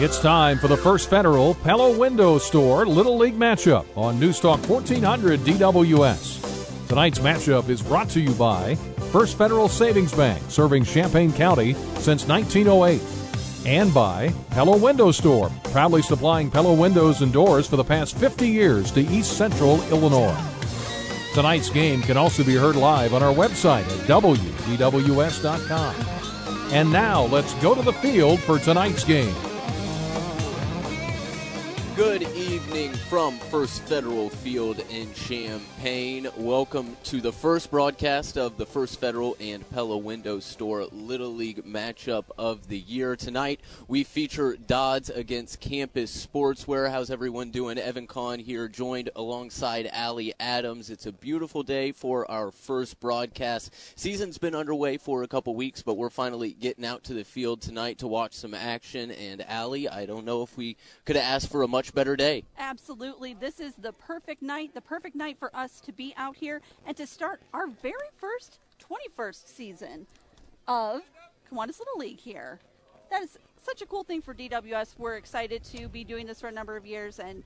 It's time for the First Federal Pella Window Store Little League matchup on Newstalk 1400 DWS. Tonight's matchup is brought to you by First Federal Savings Bank, serving Champaign County since 1908. And by Pella Window Store, proudly supplying Pella windows and doors for the past 50 years to East Central Illinois. Tonight's game can also be heard live on our website at WDWS.com. And now let's go to the field for tonight's game. Good evening from First Federal Field in Champaign. Welcome to the first broadcast of the First Federal and Pella Window Store Little League matchup of the year. Tonight, we feature Dodds against Campus Sportswear. How's everyone doing? Evan Kahn here, joined alongside Allie Adams. It's a beautiful day for our first broadcast. Season's been underway for a couple weeks, but we're finally getting out to the field tonight to watch some action. And Allie, I don't know if we could have asked for a much better day. Absolutely. This is the perfect night for us to be out here and to start our very first 21st season of Kiwanis Little League here. That is such a cool thing for DWS. We're excited to be doing this for a number of years, and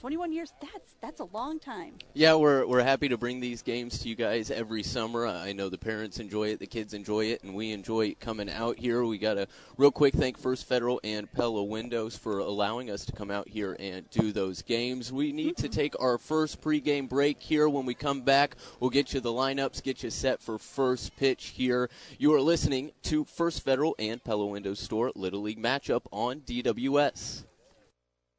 21 years, that's a long time. Yeah, we're happy to bring these games to you guys every summer. I know the parents enjoy it, the kids enjoy it, and we enjoy coming out here. We got to real quick thank First Federal and Pella Windows for allowing us to come out here and do those games. We need to take our first pregame break here. When we come back, we'll get you the lineups, get you set for first pitch here. You are listening to First Federal and Pella Windows Store Little League Matchup on DWS.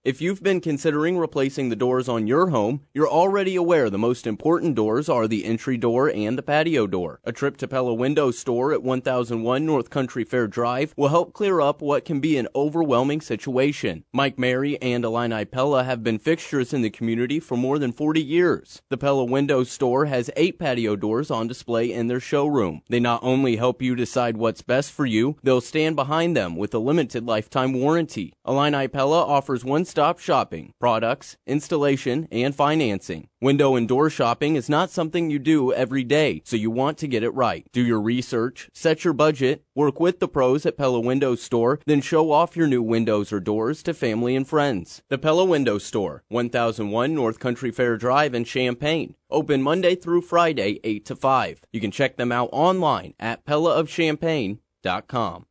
If you've been considering replacing the doors on your home, you're already aware the most important doors are the entry door and the patio door. A trip to Pella Window Store at 1001 North Country Fair Drive will help clear up what can be an overwhelming situation. Mike Mary and Illini Pella have been fixtures in the community for more than 40 years. The Pella Window Store has 8 patio doors on display in their showroom. They not only help you decide what's best for you, they'll stand behind them with a limited lifetime warranty. Illini Pella offers one-stop shopping, products, installation, and financing. Window and door shopping is not something you do every day, so you want to get it right. Do your research, set your budget, work with the pros at Pella Window Store, then show off your new windows or doors to family and friends. The Pella Window Store, 1001 North Country Fair Drive in Champaign. Open Monday through Friday, 8 to 5. You can check them out online at PellaOfChampaign.com.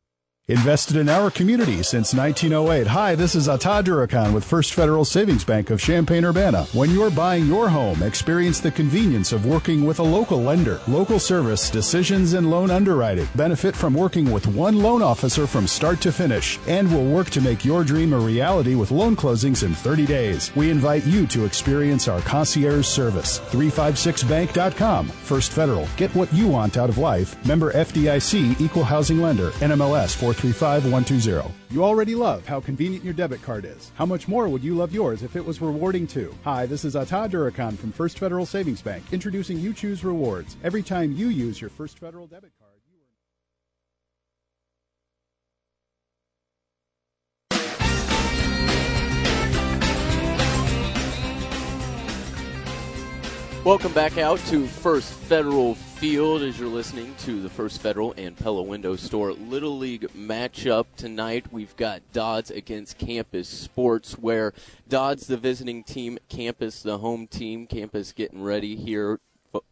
Invested in our community since 1908. Hi, this is Atta Durakan with First Federal Savings Bank of Champaign-Urbana. When you're buying your home, experience the convenience of working with a local lender. Local service, decisions, and loan underwriting. Benefit from working with one loan officer from start to finish. And we'll work to make your dream a reality with loan closings in 30 days. We invite you to experience our concierge service. 356bank.com. First Federal. Get what you want out of life. Member FDIC, Equal Housing Lender. NMLS 435-120. You already love how convenient your debit card is. How much more would you love yours if it was rewarding too? Hi, this is Atta Durakan from First Federal Savings Bank, introducing You Choose Rewards. Every time you use your First Federal debit card. Welcome back out to First Federal Field as you're listening to the First Federal and Pella Window Store Little League matchup. Tonight we've got Dodds against Campus Sportswear. Dodds, the visiting team, Campus, the home team. Campus getting ready here,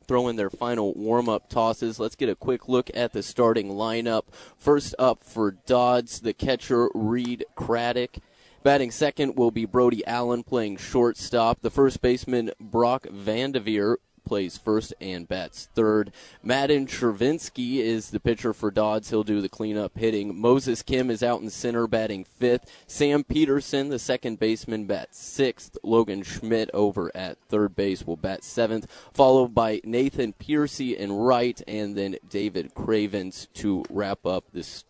throw in their final warm-up tosses. Let's get a quick look at the starting lineup. First up for Dodds, the catcher, Reed Craddock. Batting second will be Brody Allen playing shortstop. The first baseman, Brock Vandeveer, plays first and bats third. Madden Chervinsky is the pitcher for Dodds. He'll do the cleanup hitting. Moses Kim is out in center batting fifth. Sam Peterson, the second baseman, bats sixth. Logan Schmidt over at third base will bat seventh, followed by Nathan Piercy in right, and then David Cravens to wrap up this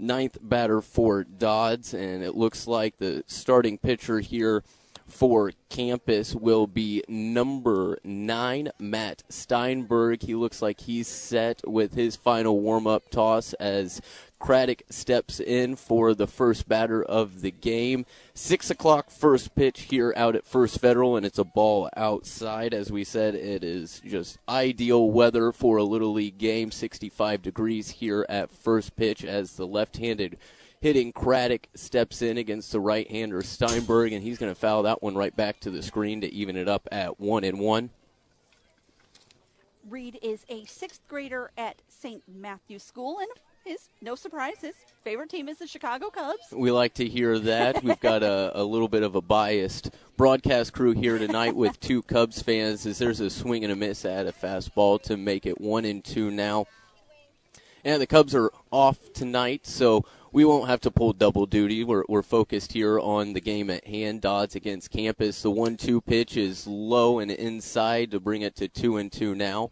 ninth batter for Dodds, and it looks like the starting pitcher here for Campus will be number 9, Matt Steinberg. He looks like he's set with his final warm-up toss as Craddock steps in for the first batter of the game. 6 o'clock first pitch here out at First Federal, and it's a ball outside. As we said, it is just ideal weather for a Little League game. 65 degrees here at first pitch as the left-handed hitting Craddock steps in against the right-hander Steinberg, and he's going to foul that one right back to the screen to even it up at 1-1. Reed is a sixth grader at St. Matthew School, and his, no surprise, his favorite team is the Chicago Cubs. We like to hear that. We've got a little bit of a biased broadcast crew here tonight with two Cubs fans, as there's a swing and a miss at a fastball to make it 1-2 now. And the Cubs are off tonight, so we won't have to pull double duty. We're focused here on the game at hand, Dodds against Campus. The 1-2 pitch is low and inside to bring it to 2-2 now.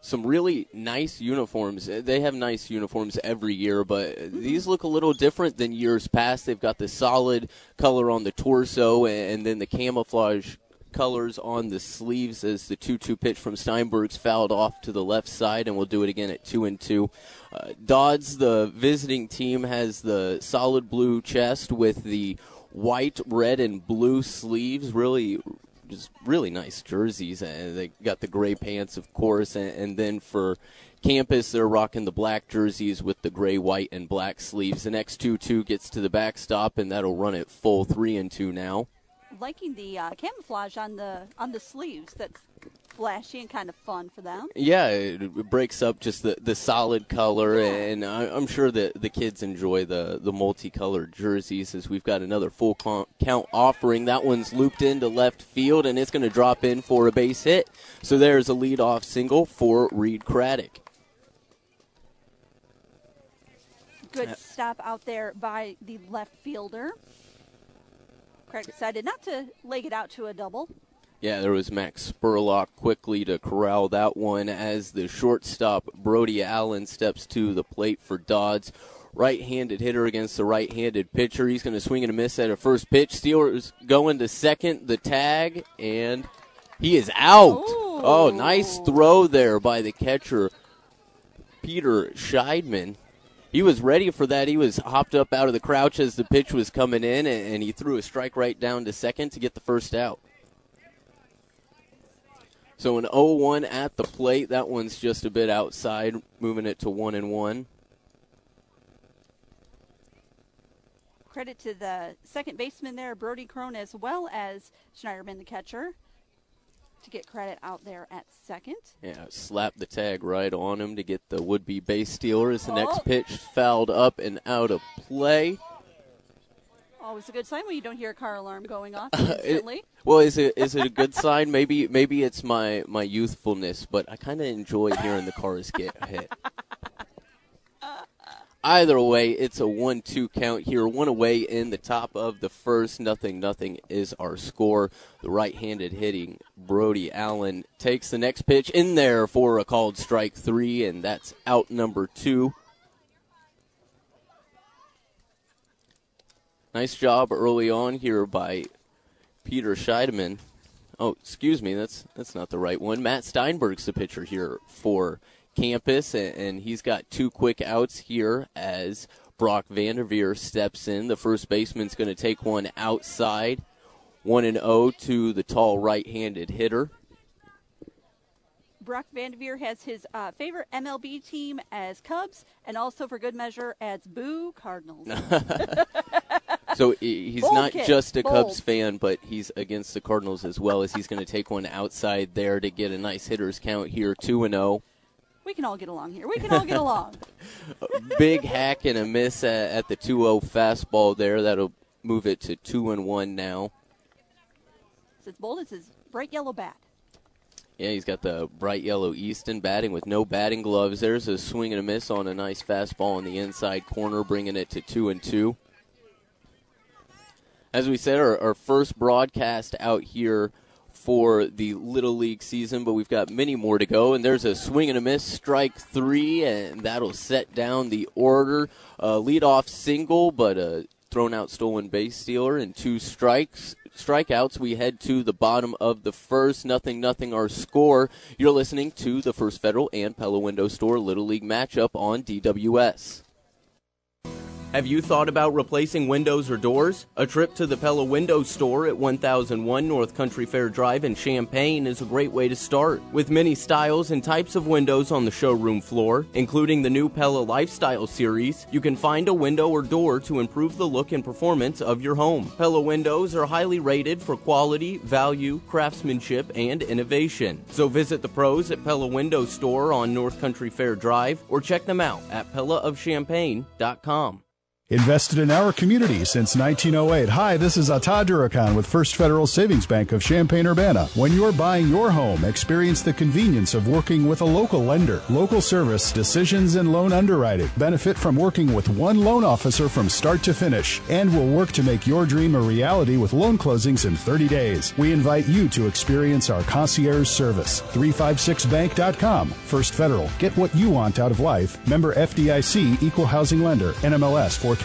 Some really nice uniforms. They have nice uniforms every year, but these look a little different than years past. They've got the solid color on the torso and then the camouflage colors on the sleeves as the 2-2 pitch from Steinberg's fouled off to the left side, and we'll do it again at 2-2. Dodds, the visiting team, has the solid blue chest with the white, red, and blue sleeves. Really nice jerseys, and they got the gray pants, of course, and then for Campus, they're rocking the black jerseys with the gray, white, and black sleeves. The next 2-2 gets to the backstop, and that'll run it full, 3-2 now. Liking the camouflage on the sleeves. That's flashy and kind of fun for them. Yeah, it breaks up just the solid color, and I'm sure that the kids enjoy the multicolored jerseys, as we've got another full count offering. That one's looped into left field, and it's going to drop in for a base hit. So there's a leadoff single for Reed Craddock. Good stop out there by the left fielder. Craig decided not to leg it out to a double. Yeah, there was Max Spurlock quickly to corral that one as the shortstop, Brody Allen, steps to the plate for Dodds. Right-handed hitter against the right-handed pitcher. He's going to swing and a miss at a first pitch. Steelers going to second, the tag, and he is out. Ooh. Oh, nice throw there by the catcher, Peter Scheidman. He was ready for that. He was hopped up out of the crouch as the pitch was coming in, and he threw a strike right down to second to get the first out. So an 0-1 at the plate. That one's just a bit outside, moving it to 1-1. Credit to the second baseman there, Brody Crone, as well as Schneiderman, the catcher, to get credit out there at second. Yeah, slap the tag right on him to get the would-be base stealer as the next pitch fouled up and out of play. Always a good sign when you don't hear a car alarm going off instantly. Is it a good sign? Maybe it's my youthfulness, but I kind of enjoy hearing the cars get hit. Either way, it's a 1-2 count here. One away in the top of the first. 0-0 is our score. The right-handed hitting Brody Allen takes the next pitch in there for a called strike three, and that's out number two. Nice job early on here by Peter Scheidemann. Oh, excuse me, that's not the right one. Matt Steinberg's the pitcher here for Campus, and he's got two quick outs here as Brock Vanderveer steps in. The first baseman's going to take one outside, 1-0 to the tall right-handed hitter. Brock Vanderveer has his favorite MLB team as Cubs, and also for good measure as Boo Cardinals. So he's not just a Cubs fan, but he's against the Cardinals as well, as he's going to take one outside there to get a nice hitter's count here, 2-0. We can all get along here. Big hack and a miss at the 2-0 fastball there. That'll move it to 2-1 now. It's Bolden's his bright yellow bat. Yeah, he's got the bright yellow Easton, batting with no batting gloves. There's a swing and a miss on a nice fastball in the inside corner, bringing it to 2-2. As we said, our first broadcast out here for the Little League season, but we've got many more to go, and there's a swing and a miss, strike three, and that'll set down the order. Leadoff single, but a thrown-out stolen base stealer and two strikeouts. We head to the bottom of the first, 0-0 our score. You're listening to the First Federal and Pella Window Store Little League matchup on DWS. Have you thought about replacing windows or doors? A trip to the Pella Window Store at 1001 North Country Fair Drive in Champaign is a great way to start. With many styles and types of windows on the showroom floor, including the new Pella Lifestyle Series, you can find a window or door to improve the look and performance of your home. Pella Windows are highly rated for quality, value, craftsmanship, and innovation. So visit the pros at Pella Window Store on North Country Fair Drive or check them out at PellaOfChampaign.com. Invested in our community since 1908. Hi, this is Atta Durakan with First Federal Savings Bank of Champaign-Urbana. When you're buying your home, experience the convenience of working with a local lender. Local service, decisions, and loan underwriting. Benefit from working with one loan officer from start to finish. And we'll work to make your dream a reality with loan closings in 30 days. We invite you to experience our concierge service. 356bank.com. First Federal. Get what you want out of life. Member FDIC, Equal Housing Lender. NMLS 435-120. Back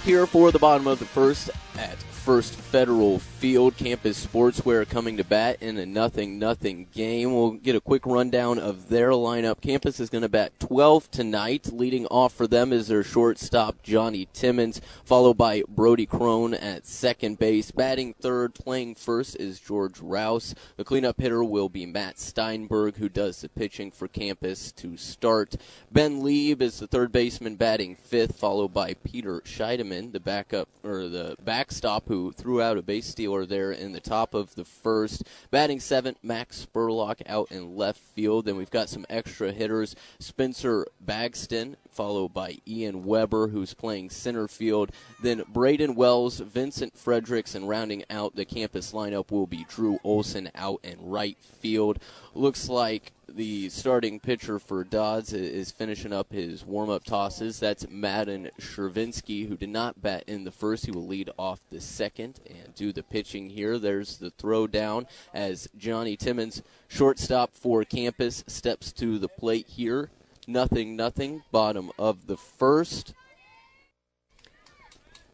here for the bottom of the first at First Federal Field. Campus Sportswear coming to bat in a 0-0 game. We'll get a quick rundown of their lineup. Campus is going to bat 12 tonight. Leading off for them is their shortstop, Johnny Timmons, followed by Brody Crone at second base. Batting third, playing first is George Rouse. The cleanup hitter will be Matt Steinberg, who does the pitching for Campus to start. Ben Lieb is the third baseman, batting fifth, followed by Peter Scheidemann, the backstop, who threw out a base stealer there in the top of the first. Batting seventh, Max Spurlock out in left field. Then we've got some extra hitters. Spencer Bagston, followed by Ian Weber, who's playing center field. Then Braden Wells, Vincent Fredericks, and rounding out the Campus lineup will be Drew Olson out in right field. Looks like the starting pitcher for Dodds is finishing up his warm-up tosses. That's Madden Shervinsky, who did not bat in the first. He will lead off the second and do the pitching here. There's the throw down as Johnny Timmons, shortstop for Campus, steps to the plate here. 0-0, bottom of the first.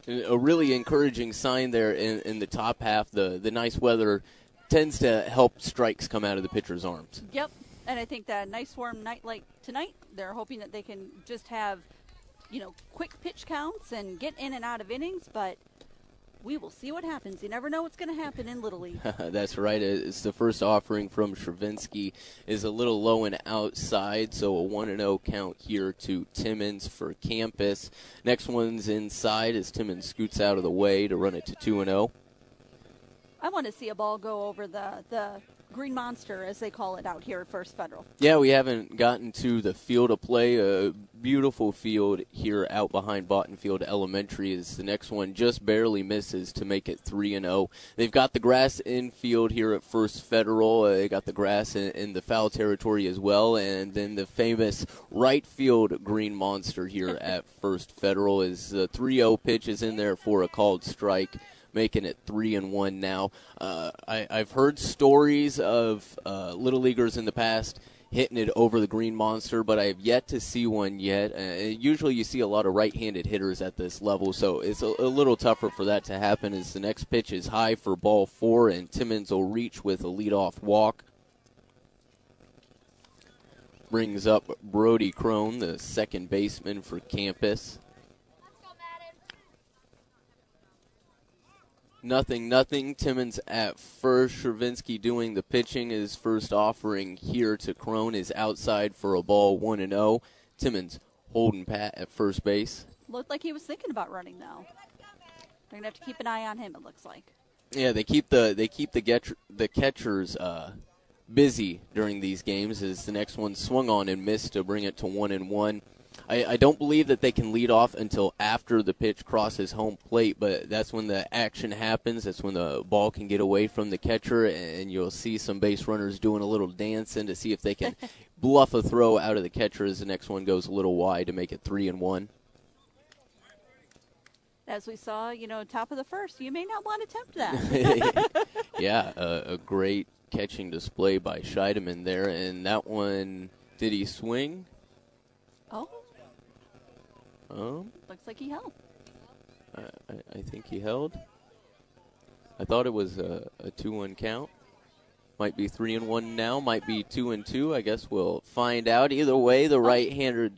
A really encouraging sign there in the top half. The nice weather tends to help strikes come out of the pitcher's arms. Yep. And I think that nice warm night like tonight, they're hoping that they can just have, quick pitch counts and get in and out of innings, but we will see what happens. You never know what's going to happen in Little League. That's right. It's the first offering from Shervinsky is a little low and outside, so a 1-0 count here to Timmons for Campus. Next one's inside as Timmons scoots out of the way to run it to 2-0. I want to see a ball go over the Green Monster, as they call it out here at First Federal. Yeah, we haven't gotten to the field of play. A beautiful field here out behind Bottenfield Elementary is the next one. Just barely misses to make it 3-0. They've got the grass infield here at First Federal. They got the grass in the foul territory as well. And then the famous right field Green Monster here at First Federal is the 3-0 pitch is in there for a called strike, making it 3-1 now. I've heard stories of Little Leaguers in the past hitting it over the Green Monster, but I have yet to see one yet. Usually you see a lot of right-handed hitters at this level, so it's a little tougher for that to happen as the next pitch is high for ball four, and Timmons will reach with a leadoff walk. Brings up Brody Crone, the second baseman for Campus. 0-0, Timmons at first. Shervinsky doing the pitching. His first offering here to Crone is outside for a ball, 1-0. Timmons holding pat at first base. Looked like he was thinking about running, though. They're going to have to keep an eye on him, it looks like. Yeah, they keep the catchers busy during these games as the next one swung on and missed to bring it to 1-1. I don't believe that they can lead off until after the pitch crosses home plate, but that's when the action happens. That's when the ball can get away from the catcher, and you'll see some base runners doing a little dancing to see if they can bluff a throw out of the catcher as the next one goes a little wide to make it 3-1. As we saw, top of the first, you may not want to attempt that. Yeah, a great catching display by Scheidemann there, and that one, did he swing? Oh. Looks like he held. I think he held. I thought it was a 2-1 count. Might be 3-1 now, might be 2-2. I guess we'll find out. Either way, the right-hander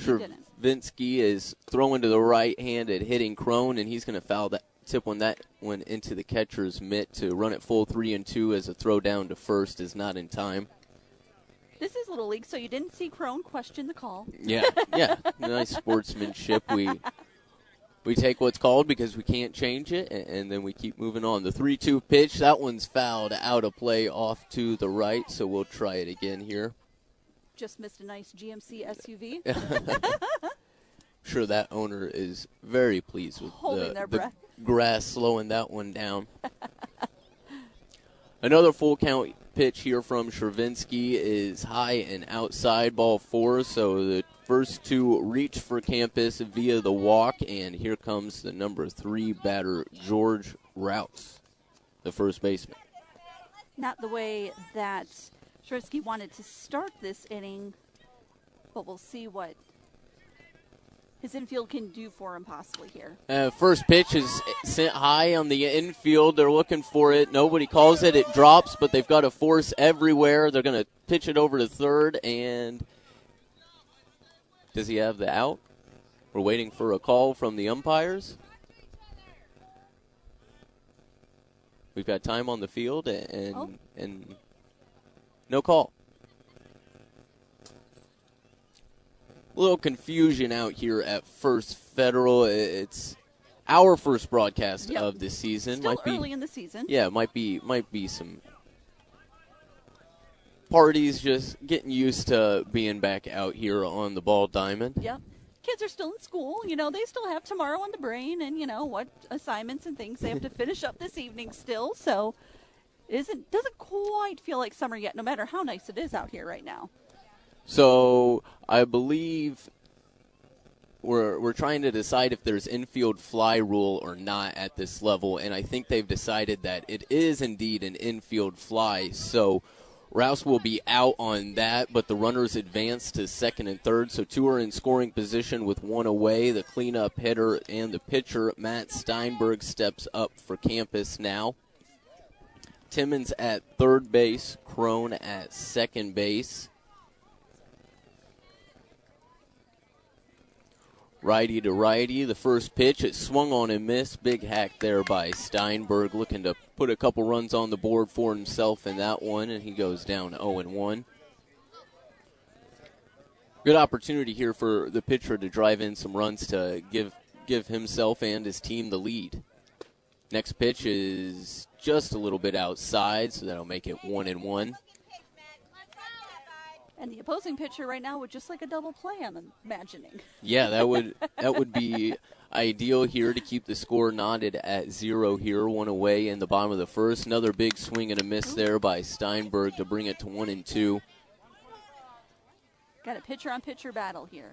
Shervinsky is throwing to the right-handed, hitting Crone, and he's going to foul that tip on that one into the catcher's mitt to run it full 3-2 as a throw down to first is not in time. This is Little League, so you didn't see Crone question the call. Yeah. Nice sportsmanship. We take what's called because we can't change it, and then we keep moving on. The 3-2 pitch, that one's fouled out of play off to the right, so we'll try it again here. Just missed a nice GMC SUV. Sure that owner is very pleased with the grass slowing that one down. Another full count pitch here from Shervinsky is high and outside, ball four, so the first two reach for campus via the walk, and here comes the number 3 batter, George Rouse, the first baseman. Not the way that Shervinsky wanted to start this inning, but we'll see what his infield can do for him possibly here. First pitch is sent high on the infield. They're looking for it. Nobody calls it. It drops, but they've got a force everywhere. They're going to pitch it over to third, and does he have the out? We're waiting for a call from the umpires. We've got time on the field, and no call. A little confusion out here at First Federal. It's our first broadcast of the season. Still might early in the season. Yeah, might be some parties just getting used to being back out here on the ball diamond. Yep. Kids are still in school. You know, they still have tomorrow on the brain and, you know, what assignments and things they have to finish up this evening still. So it doesn't quite feel like summer yet, no matter how nice it is out here right now. So I believe we're trying to decide if there's infield fly rule or not at this level, and I think they've decided that it is indeed an infield fly. So Rouse will be out on that, but the runners advance to second and third. So two are in scoring position with one away. The cleanup hitter and the pitcher, Matt Steinberg, steps up for campus now. Timmons at third base, Crone at second base. Righty to righty, the first pitch, it swung on and missed. Big hack there by Steinberg, looking to put a couple runs on the board for himself in that one, and he goes down 0-1. Good opportunity here for the pitcher to drive in some runs to give himself and his team the lead. Next pitch is just a little bit outside, so that'll make it 1-1. And the opposing pitcher right now would just like a double play, I'm imagining. Yeah, that would be ideal here to keep the score knotted at 0 here. One away in the bottom of the first. Another big swing and a miss there by Steinberg to bring it to 1-2. Got a pitcher-on-pitcher battle here.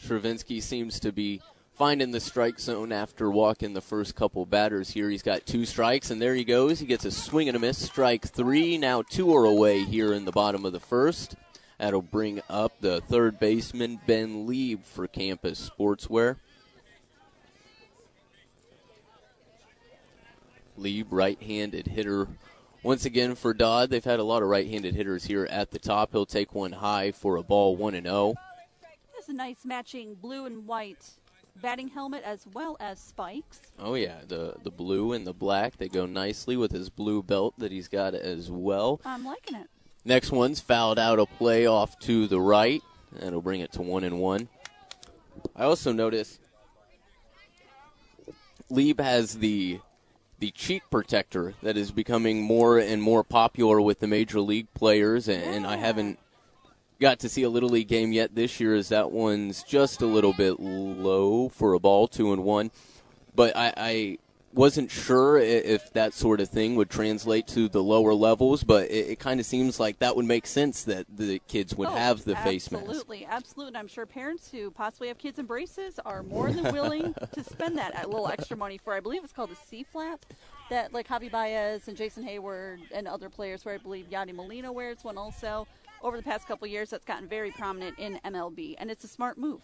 Shervinsky seems to be finding the strike zone after walking the first couple batters here. He's got 2 strikes, and there he goes. He gets a swing and a miss. Strike 3. Now 2 are away here in the bottom of the first. That'll bring up the third baseman, Ben Lieb, for Campus Sportswear. Lieb, right-handed hitter. Once again for Dodd, they've had a lot of right-handed hitters here at the top. He'll take one high for a ball, 1-0. That's a nice matching blue and white batting helmet as well as spikes. Oh, yeah, the blue and the black. They go nicely with his blue belt that he's got as well. I'm liking it. Next one's fouled out of play off to the right. That'll bring it to 1-1. I also notice Lieb has the cheek protector that is becoming more and more popular with the major league players, and I haven't got to see a Little League game yet this year as that one's just a little bit low for a ball, 2-1. But I wasn't sure if that sort of thing would translate to the lower levels, but it kind of seems like that would make sense that the kids would have the face mask. Absolutely. I'm sure parents who possibly have kids in braces are more than willing to spend that little extra money for, I believe it's called the C-flap, that like Javi Baez and Jason Hayward and other players where I believe Yadi Molina wears one also. Over the past couple of years, that's gotten very prominent in MLB, and it's a smart move.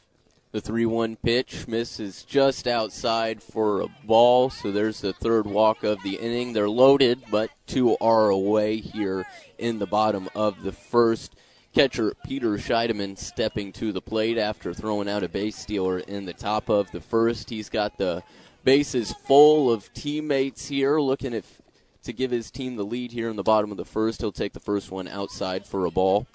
The 3-1 pitch misses just outside for a ball, so there's the third walk of the inning. They're loaded, but two are away here in the bottom of the first. Catcher Peter Scheidemann stepping to the plate after throwing out a base stealer in the top of the first. He's got the bases full of teammates here, looking to give his team the lead here in the bottom of the first. He'll take the first one outside for a ball.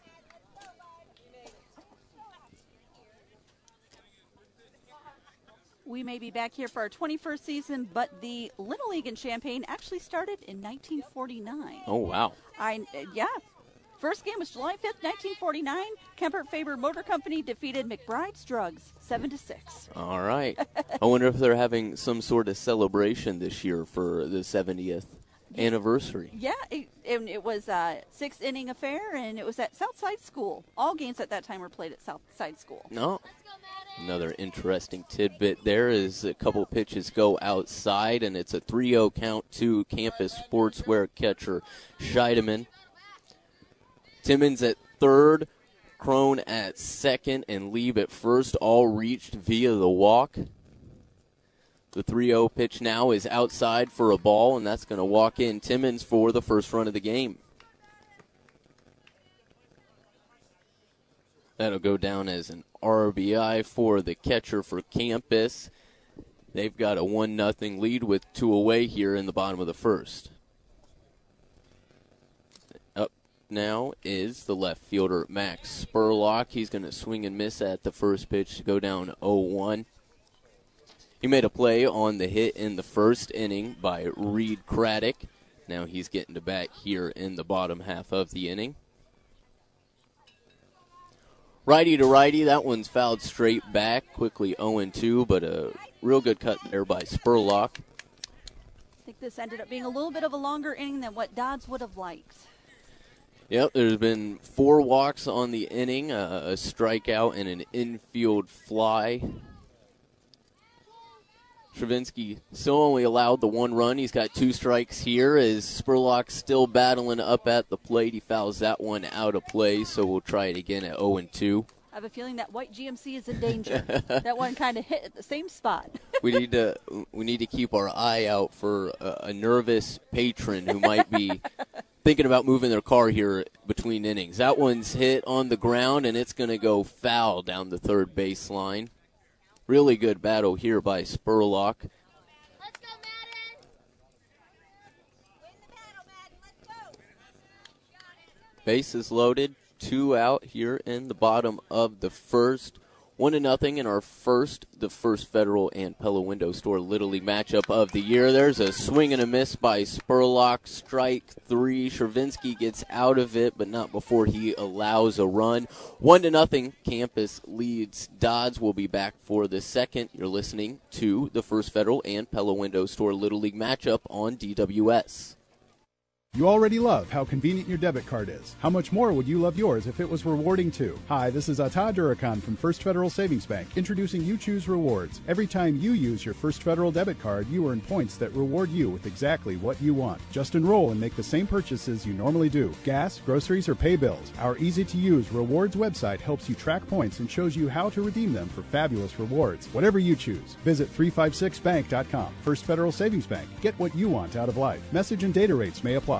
We may be back here for our 21st season, but the Little League in Champaign actually started in 1949. Oh, wow. Yeah. First game was July 5th, 1949. Kemper Faber Motor Company defeated McBride's Drugs 7-6. All right. I wonder if they're having some sort of celebration this year for the 70th anniversary. Yeah, it was a six-inning affair, and it was at Southside School. All games at that time were played at Southside School. No. Another interesting tidbit there is a couple pitches go outside, and it's a 3-0 count to Campus Sportswear catcher Scheidemann. Timmons at third, Crone at second, and Lieb at first, all reached via the walk. The 3-0 pitch now is outside for a ball, and that's going to walk in Timmons for the first run of the game. That'll go down as an RBI for the catcher for Campus. They've got a 1-0 lead with two away here in the bottom of the first. Up now is the left fielder, Max Spurlock. He's going to swing and miss at the first pitch to go down 0-1. He made a play on the hit in the first inning by Reed Craddock. Now he's getting to bat here in the bottom half of the inning. Righty to righty, that one's fouled straight back, quickly 0-2, but a real good cut there by Spurlock. I think this ended up being a little bit of a longer inning than what Dodds would have liked. Yep, there's been four walks on the inning, a strikeout and an infield fly. Travinsky still only allowed the one run. He's got two strikes here as Spurlock still battling up at the plate. He fouls that one out of play, so we'll try it again at 0-2. I have a feeling that white GMC is in danger. That one kind of hit at the same spot. we need to keep our eye out for a nervous patron who might be thinking about moving their car here between innings. That one's hit on the ground, and it's going to go foul down the third baseline. Really good battle here by Spurlock. Let's go, Madden. Win the battle, Madden. Let's go. Bases loaded. Two out here in the bottom of the first. 1-0 in our first Federal and Pella Window Store Little League matchup of the year. There's a swing and a miss by Spurlock. Strike three. Shervinsky gets out of it, but not before he allows a run. 1-0. Campus leads Dodds. Will be back for the second. You're listening to the First Federal and Pella Window Store Little League matchup on DWS. You already love how convenient your debit card is. How much more would you love yours if it was rewarding too? Hi, this is Atta Durakan from First Federal Savings Bank, introducing You Choose Rewards. Every time you use your First Federal debit card, you earn points that reward you with exactly what you want. Just enroll and make the same purchases you normally do. Gas, groceries, or pay bills. Our easy-to-use rewards website helps you track points and shows you how to redeem them for fabulous rewards. Whatever you choose, visit 356bank.com. First Federal Savings Bank. Get what you want out of life. Message and data rates may apply.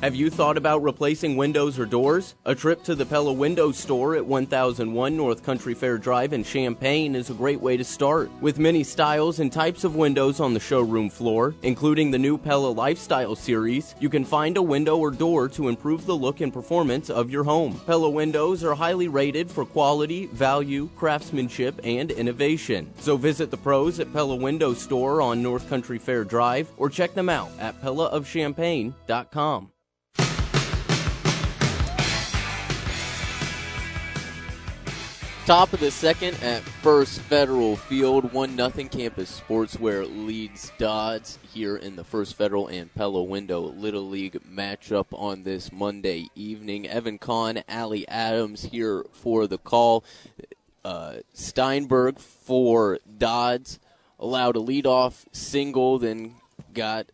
Have you thought about replacing windows or doors? A trip to the Pella Window Store at 1001 North Country Fair Drive in Champaign is a great way to start. With many styles and types of windows on the showroom floor, including the new Pella Lifestyle Series, you can find a window or door to improve the look and performance of your home. Pella Windows are highly rated for quality, value, craftsmanship, and innovation. So visit the pros at Pella Window Store on North Country Fair Drive or check them out at PellaOfChampaign.com. Top of the second at First Federal Field, 1-0 Campus Sportswear leads Dodds here in the First Federal and Pella Window Little League matchup on this Monday evening. Evan Kahn, Allie Adams here for the call. Steinberg for Dodds allowed a leadoff single, then got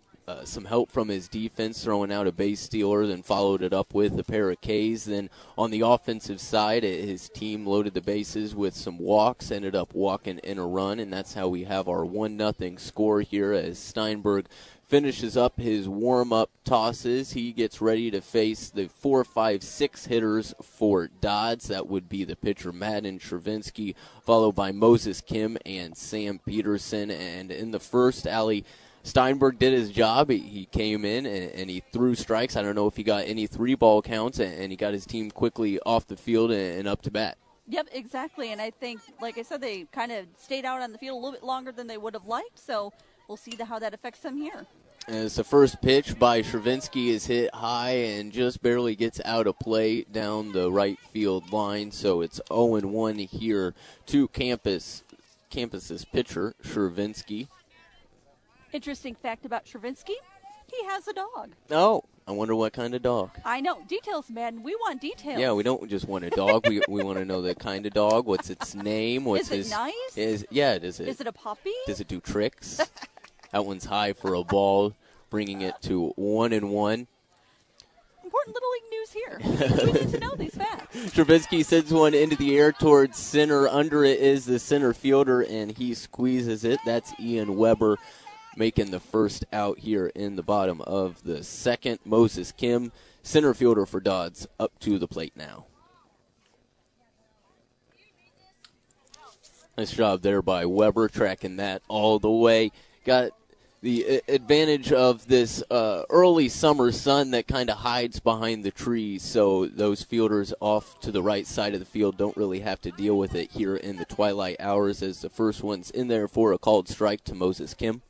some help from his defense, throwing out a base stealer, then followed it up with a pair of Ks. Then on the offensive side, his team loaded the bases with some walks, ended up walking in a run, and that's how we have our 1-0 score here as Steinberg finishes up his warm-up tosses. He gets ready to face the 4-5-6 hitters for Dodds. That would be the pitcher Madden Travinsky, followed by Moses Kim and Sam Peterson. And in the first, Allie, Steinberg did his job. He came in and he threw strikes. I don't know if he got any three-ball counts, and he got his team quickly off the field and up to bat. Yep, exactly. And I think, like I said, they kind of stayed out on the field a little bit longer than they would have liked, so we'll see how that affects them here. As the first pitch by Stravinsky is hit high and just barely gets out of play down the right field line. So it's 0-1 here to Campus's pitcher, Stravinsky. Interesting fact about Stravinsky, he has a dog. Oh, I wonder what kind of dog. I know. Details, man. We want details. Yeah, we don't just want a dog. We want to know the kind of dog. What's its name? What's is it nice? Is it a puppy? Does it do tricks? That one's high for a ball, bringing it to 1-1. Important Little League news here. We need to know these facts. Stravinsky sends one into the air towards center. Under it is the center fielder, and he squeezes it. That's Ian Weber making the first out here in the bottom of the second. Moses Kim, center fielder for Dodds, up to the plate now. Nice job there by Weber, tracking that all the way. Got the advantage of this early summer sun that kind of hides behind the trees, so those fielders off to the right side of the field don't really have to deal with it here in the twilight hours, as the first one's in there for a called strike to Moses Kim.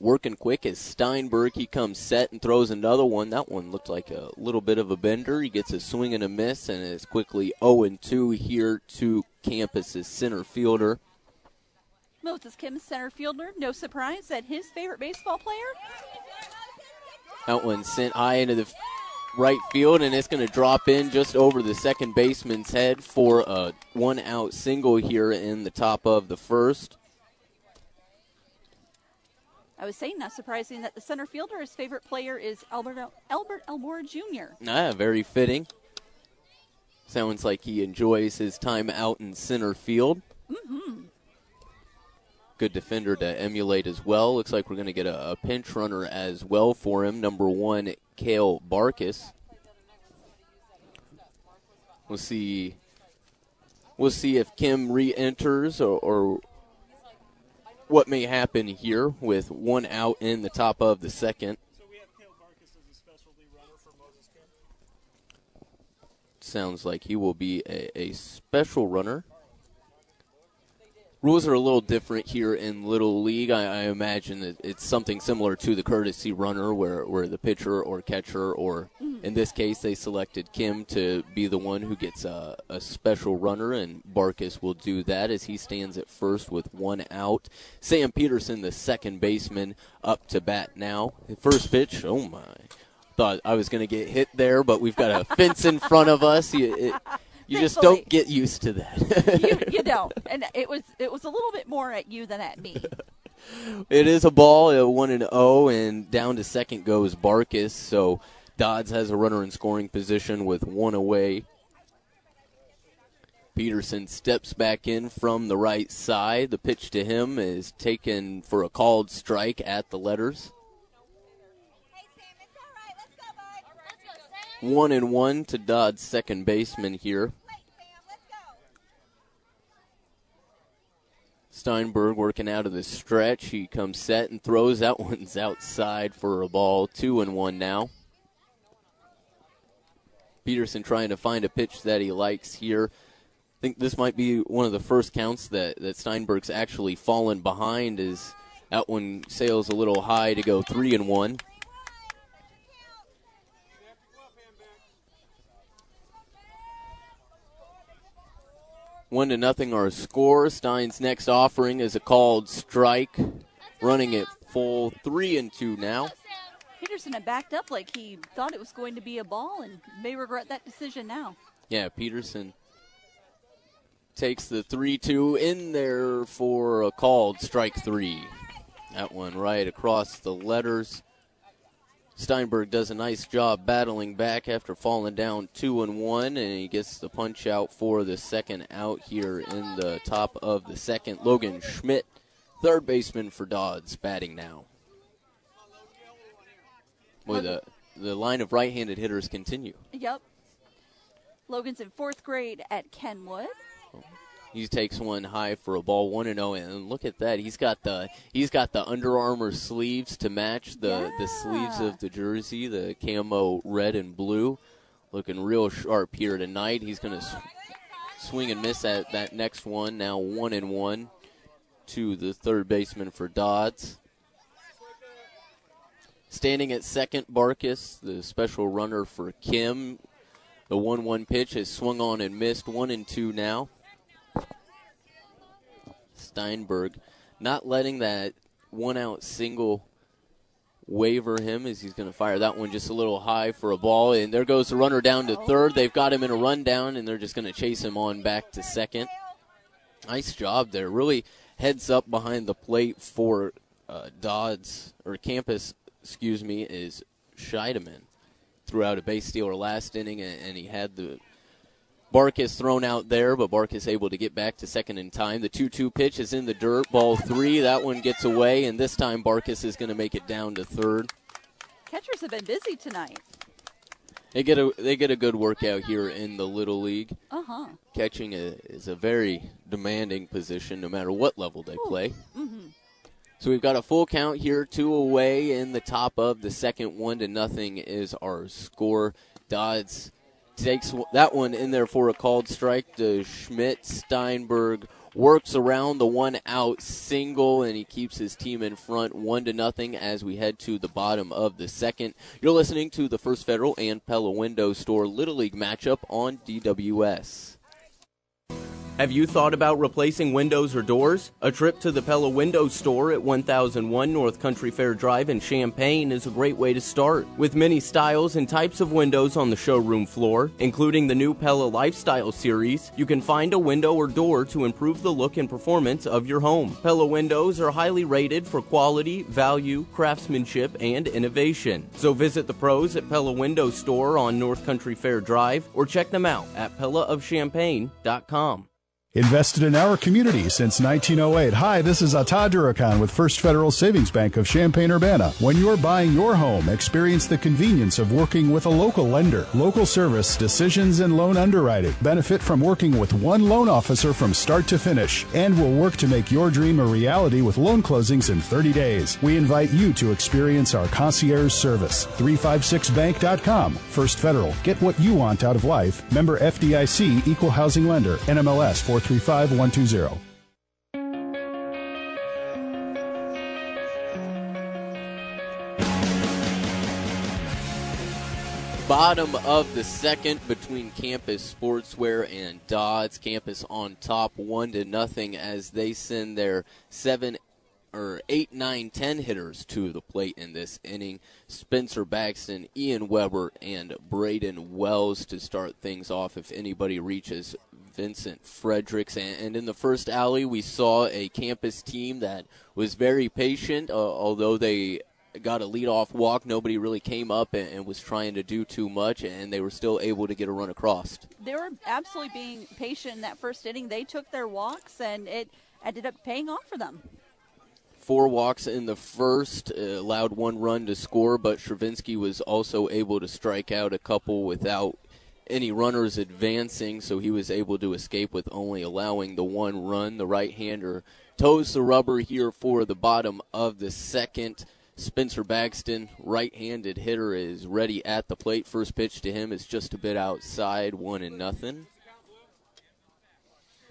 Working quick is Steinberg. He comes set and throws another one. That one looked like a little bit of a bender. He gets a swing and a miss, and it's quickly 0-2 here to Campus's center fielder. Moses Kim's center fielder. No surprise that his favorite baseball player. That one sent high into the right field, and it's going to drop in just over the second baseman's head for a one-out single here in the top of the first. I was saying, not surprising that the center fielder, his favorite player is Albert Elmore Jr. Ah, very fitting. Sounds like he enjoys his time out in center field. Mm-hmm. Good defender to emulate as well. Looks like we're going to get a pinch runner as well for him. Number one, Cale Barkus. We'll see if Kim re-enters or what may happen here with one out in the top of the second. So we have Cale Barkus as a specialty runner for Moses Kim. Sounds like he will be a special runner. Rules are a little different here in Little League. I imagine that it's something similar to the courtesy runner where the pitcher or catcher or, in this case, they selected Kim to be the one who gets a special runner, and Barkus will do that as he stands at first with one out. Sam Peterson, the second baseman, up to bat now. First pitch, oh my. Thought I was going to get hit there, but we've got a fence in front of us. You just don't get used to that. you don't. And it was a little bit more at you than at me. It is a ball, 1-0, and down to second goes Barkus. So Dodds has a runner in scoring position with one away. Peterson steps back in from the right side. The pitch to him is taken for a called strike at the letters. 1-1 to Dodd's second baseman here. Steinberg working out of the stretch. He comes set and throws. That one's outside for a ball. 2-1 now. Peterson trying to find a pitch that he likes here. I think this might be one of the first counts that Steinberg's actually fallen behind, as that one sails a little high to go 3-1. One to nothing our score. Stein's next offering is a called strike. Running it full, 3-2 now. Peterson had backed up like he thought it was going to be a ball and may regret that decision now. Yeah, Peterson takes the 3-2 in there for a called strike three. That one right across the letters. Steinberg does a nice job battling back after falling down 2-1, and he gets the punch out for the second out here in the top of the second. Logan Schmidt, third baseman for Dodds, batting now. Boy, the line of right-handed hitters continue. Yep. Logan's in fourth grade at Kenwood. He takes one high for a ball, 1-0, and look at that. He's got the Under Armour sleeves to match the sleeves of the jersey, the camo red and blue. Looking real sharp here tonight. He's going to swing and miss at that next one. Now 1-1 to the third baseman for Dodds. Standing at second, Barkus, the special runner for Kim. The 1-1 pitch has swung on and missed, 1-2 now. Steinberg not letting that one-out single waver him as he's going to fire that one just a little high for a ball. And there goes the runner down to third. They've got him in a rundown, and they're just going to chase him on back to second. Nice job there. Really heads up behind the plate for Campus, is Scheidemann. Threw out a base stealer last inning, and he had the Barkus thrown out there, but Barkus able to get back to second in time. The 2-2 pitch is in the dirt, ball three. That one gets away, and this time Barkus is going to make it down to third. Catchers have been busy tonight. They get a good workout here in the Little League. Catching is a very demanding position no matter what level they play. Mm-hmm. So we've got a full count here, two away in the top of the second. 1-0 is our score. Dodds takes that one in there for a called strike to Schmidt. Steinberg works around the one-out single, and he keeps his team in front 1-0 as we head to the bottom of the second. You're listening to the First Federal and Pella Window Store Little League matchup on DWS. Have you thought about replacing windows or doors? A trip to the Pella Window Store at 1001 North Country Fair Drive in Champaign is a great way to start. With many styles and types of windows on the showroom floor, including the new Pella Lifestyle Series, you can find a window or door to improve the look and performance of your home. Pella Windows are highly rated for quality, value, craftsmanship, and innovation. So visit the pros at Pella Window Store on North Country Fair Drive or check them out at PellaOfChampaign.com. Invested in our community since 1908. Hi, this is Atta Durakan with First Federal Savings Bank of Champaign-Urbana. When you're buying your home, experience the convenience of working with a local lender. Local service, decisions, and loan underwriting. Benefit from working with one loan officer from start to finish. And we'll work to make your dream a reality with loan closings in 30 days. We invite you to experience our concierge service. 356bank.com. First Federal. Get what you want out of life. Member FDIC, Equal Housing Lender. NMLS 435-120. Bottom of the second between Campus Sportswear and Dodds. Campus on top 1-0 as they send their 8, 9, 10 hitters to the plate in this inning. Spencer Baxton, Ian Weber, and Braden Wells to start things off if anybody reaches Vincent Fredericks. And in the first alley, we saw a Campus team that was very patient, although they got a leadoff walk. Nobody really came up and was trying to do too much, and they were still able to get a run across. They were absolutely being patient in that first inning. They took their walks, and it ended up paying off for them. 4 walks in the first, allowed 1 run to score, but Stravinsky was also able to strike out a couple without any runners advancing, so he was able to escape with only allowing the 1 run. The right-hander toes the rubber here for the bottom of the second. Spencer Baxton, right-handed hitter, is ready at the plate. First pitch to him is just a bit outside, 1-0.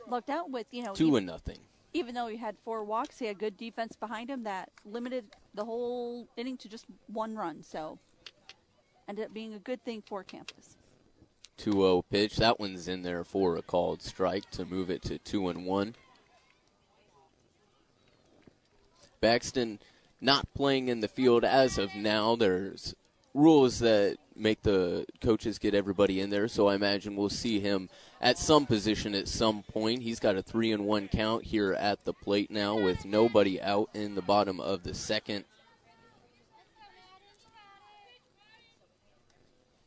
Looked out with, 2-0. Even though he had 4 walks, he had good defense behind him that limited the whole inning to just 1 run. So ended up being a good thing for Campus. 2-0 pitch. That one's in there for a called strike to move it to 2-1. Baxton not playing in the field as of now. There's rules that make the coaches get everybody in there, so I imagine we'll see him at some position at some point. He's got a 3-1 count here at the plate now with nobody out in the bottom of the second.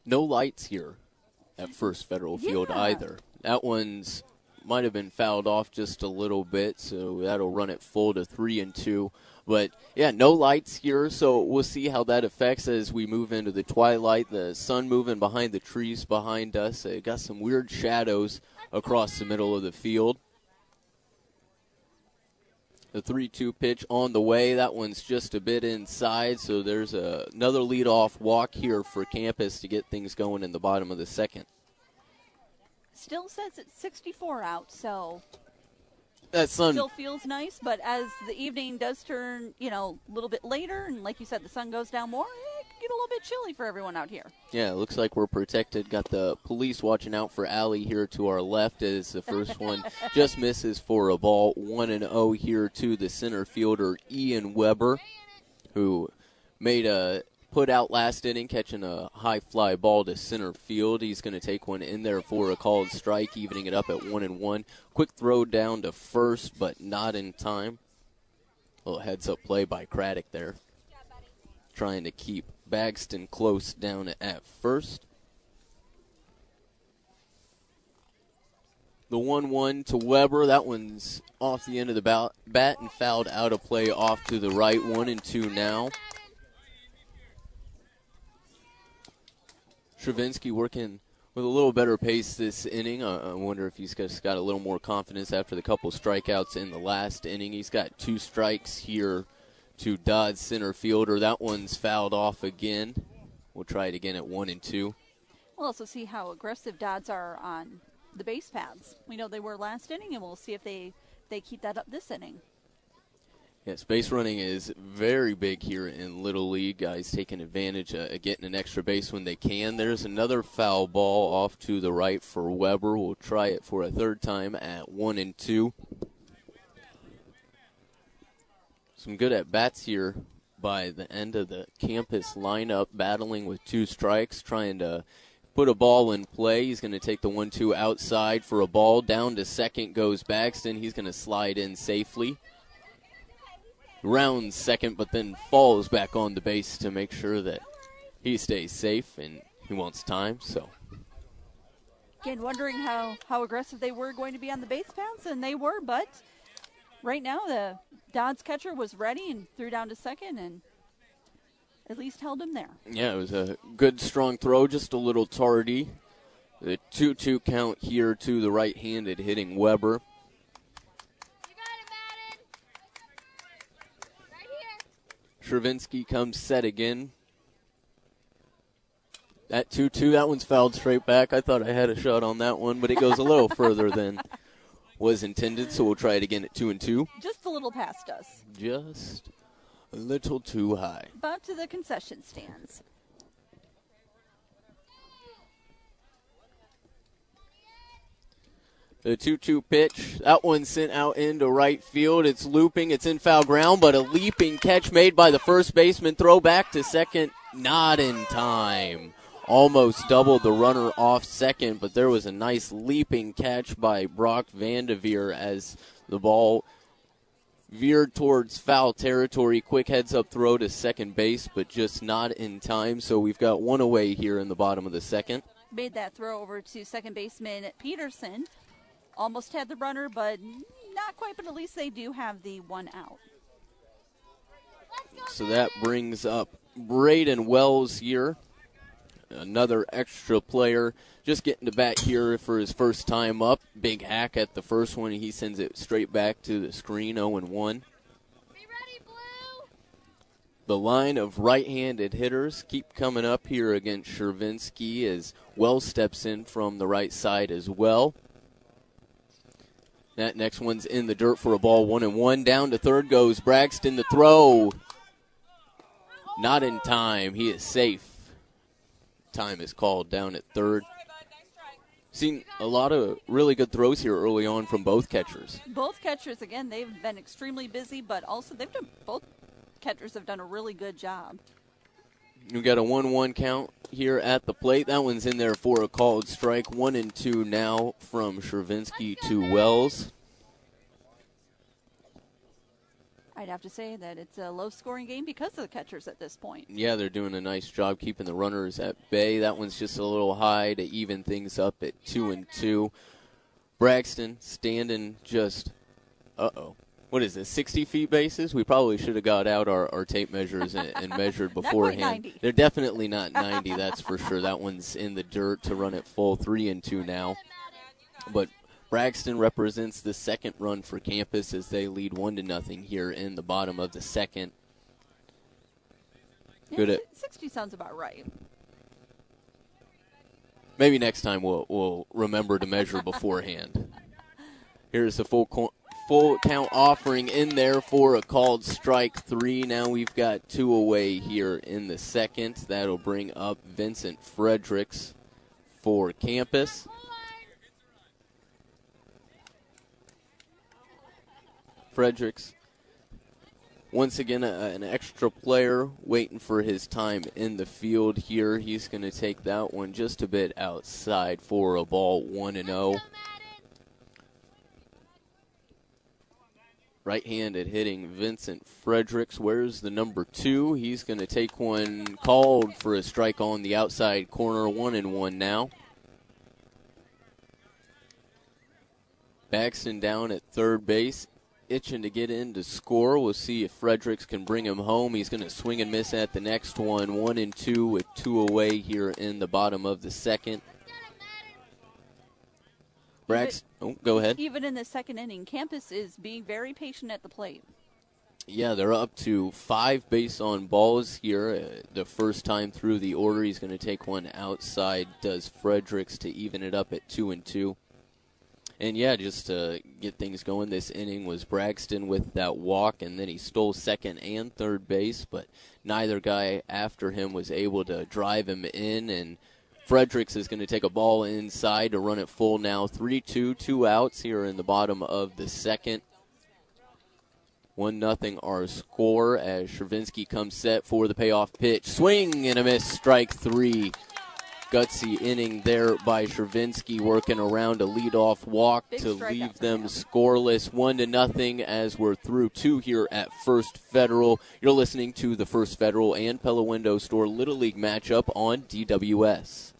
No lights here at First Federal Field either. That one's might have been fouled off just a little bit, so that'll run it full to 3-2. But, yeah, no lights here, so we'll see how that affects as we move into the twilight. The sun moving behind the trees behind us. It got some weird shadows across the middle of the field. The 3-2 pitch on the way. That one's just a bit inside, so there's another leadoff walk here for campus to get things going in the bottom of the second. Still says it's 64 out, so... That sun still feels nice, but as the evening does turn, you know, a little bit later, and like you said, the sun goes down more, it can get a little bit chilly for everyone out here. Yeah, it looks like we're protected. Got the police watching out for Allie here to our left as the first one just misses for a ball. 1-0 here to the center fielder, Ian Weber, who made a put out last inning, catching a high fly ball to center field. He's going to take one in there for a called strike, evening it up at 1-1. Quick throw down to first, but not in time. Little heads-up play by Craddock there, trying to keep Bagston close down at first. The 1-1 to Weber. That one's off the end of the bat and fouled out of play off to the right. 1-2 now. Stravinsky working with a little better pace this inning. I wonder if he's just got a little more confidence after the couple strikeouts in the last inning. He's got two strikes here to Dodd, center fielder. That one's fouled off again. We'll try it again at 1-2. We'll also see how aggressive Dodds are on the base paths. We know they were last inning, and we'll see if they keep that up this inning. Yes, base running is very big here in Little League. Guys taking advantage of getting an extra base when they can. There's another foul ball off to the right for Weber. We'll try it for a third time at 1-2. Some good at-bats here by the end of the campus lineup, battling with two strikes, trying to put a ball in play. He's going to take the 1-2 outside for a ball. Down to second goes Baxton. He's going to slide in safely. Rounds second, but then falls back on the base to make sure that he stays safe, and he wants time. So again, wondering how aggressive they were going to be on the base paths, and they were, but right now the Dodds catcher was ready and threw down to second and at least held him there. Yeah, it was a good, strong throw, just a little tardy. The 2-2 count here to the right-handed hitting Weber. Stravinsky comes set again. That 2-2, that one's fouled straight back. I thought I had a shot on that one, but it goes a little further than was intended, so we'll try it again at 2-2. Just a little past us. Just a little too high. About to the concession stands. The 2-2 pitch, that one sent out into right field. It's looping, it's in foul ground, but a leaping catch made by the first baseman. Throw back to second, not in time. Almost doubled the runner off second, but there was a nice leaping catch by Brock Vandeveer as the ball veered towards foul territory. Quick heads-up throw to second base, but just not in time, so we've got one away here in the bottom of the second. Made that throw over to second baseman Peterson. Almost had the runner, but not quite, but at least they do have the one out. So that brings up Braden Wells here, another extra player. Just getting to bat here for his first time up. Big hack at the first one. He sends it straight back to the screen, 0-1. Be ready, Blue! The line of right-handed hitters keep coming up here against Shervinsky as Wells steps in from the right side as well. That next one's in the dirt for a ball, 1-1. Down to third goes Braxton. The throw, not in time. He is safe. Time is called down at third. Seen a lot of really good throws here early on from both catchers. Both catchers, again, they've been extremely busy, but also both catchers have done a really good job. We've got a 1-1 count here at the plate. That one's in there for a called strike. 1-2 now from Shervinsky to Wells. I'd have to say that it's a low-scoring game because of the catchers at this point. Yeah, they're doing a nice job keeping the runners at bay. That one's just a little high to even things up at 2-2. Braxton standing just, what is this, 60-feet bases? We probably should have got out our tape measures and measured beforehand. They're definitely not 90, that's for sure. That one's in the dirt to run at full, 3-2 now. But Braxton represents the second run for campus as they lead 1-0 here in the bottom of the second. Yeah, good. 60 sounds about right. Maybe next time we'll remember to measure beforehand. Here's the full count offering in there for a called strike three. Now we've got two away here in the second. That'll bring up Vincent Fredericks for campus. Fredericks, once again, an extra player waiting for his time in the field here. He's going to take that one just a bit outside for a ball, 1-0. Right-handed hitting Vincent Fredericks. Where's the number 2? He's going to take one called for a strike on the outside corner, 1-1 now. Baxton down at third base, itching to get in to score. We'll see if Fredericks can bring him home. He's going to swing and miss at the next one. 1-2 with two away here in the bottom of the second. Braxton, go ahead. Even in the second inning, campus is being very patient at the plate. Yeah, they're up to 5 base on balls here. The first time through the order, he's going to take one outside. Does Fredericks to even it up at 2-2. And, yeah, just to get things going, this inning was Braxton with that walk, and then he stole second and third base, but neither guy after him was able to drive him in, and Fredericks is going to take a ball inside to run it full now. 3-2, two outs here in the bottom of the second. 1-0 our score as Shervinsky comes set for the payoff pitch. Swing and a miss, strike three. Gutsy inning there by Shervinsky, working around a leadoff walk to leave them scoreless. 1-0 as we're through two here at First Federal. You're listening to the First Federal and Pella Window Store Little League matchup on DWS.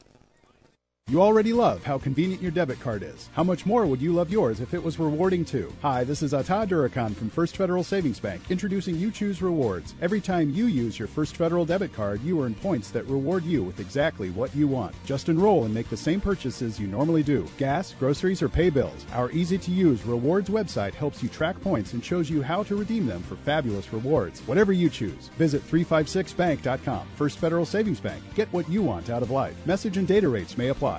You already love how convenient your debit card is. How much more would you love yours if it was rewarding too? Hi, this is Ata Durakan from First Federal Savings Bank, introducing You Choose Rewards. Every time you use your First Federal debit card, you earn points that reward you with exactly what you want. Just enroll and make the same purchases you normally do. Gas, groceries, or pay bills. Our easy-to-use rewards website helps you track points and shows you how to redeem them for fabulous rewards. Whatever you choose, visit 356bank.com. First Federal Savings Bank. Get what you want out of life. Message and data rates may apply.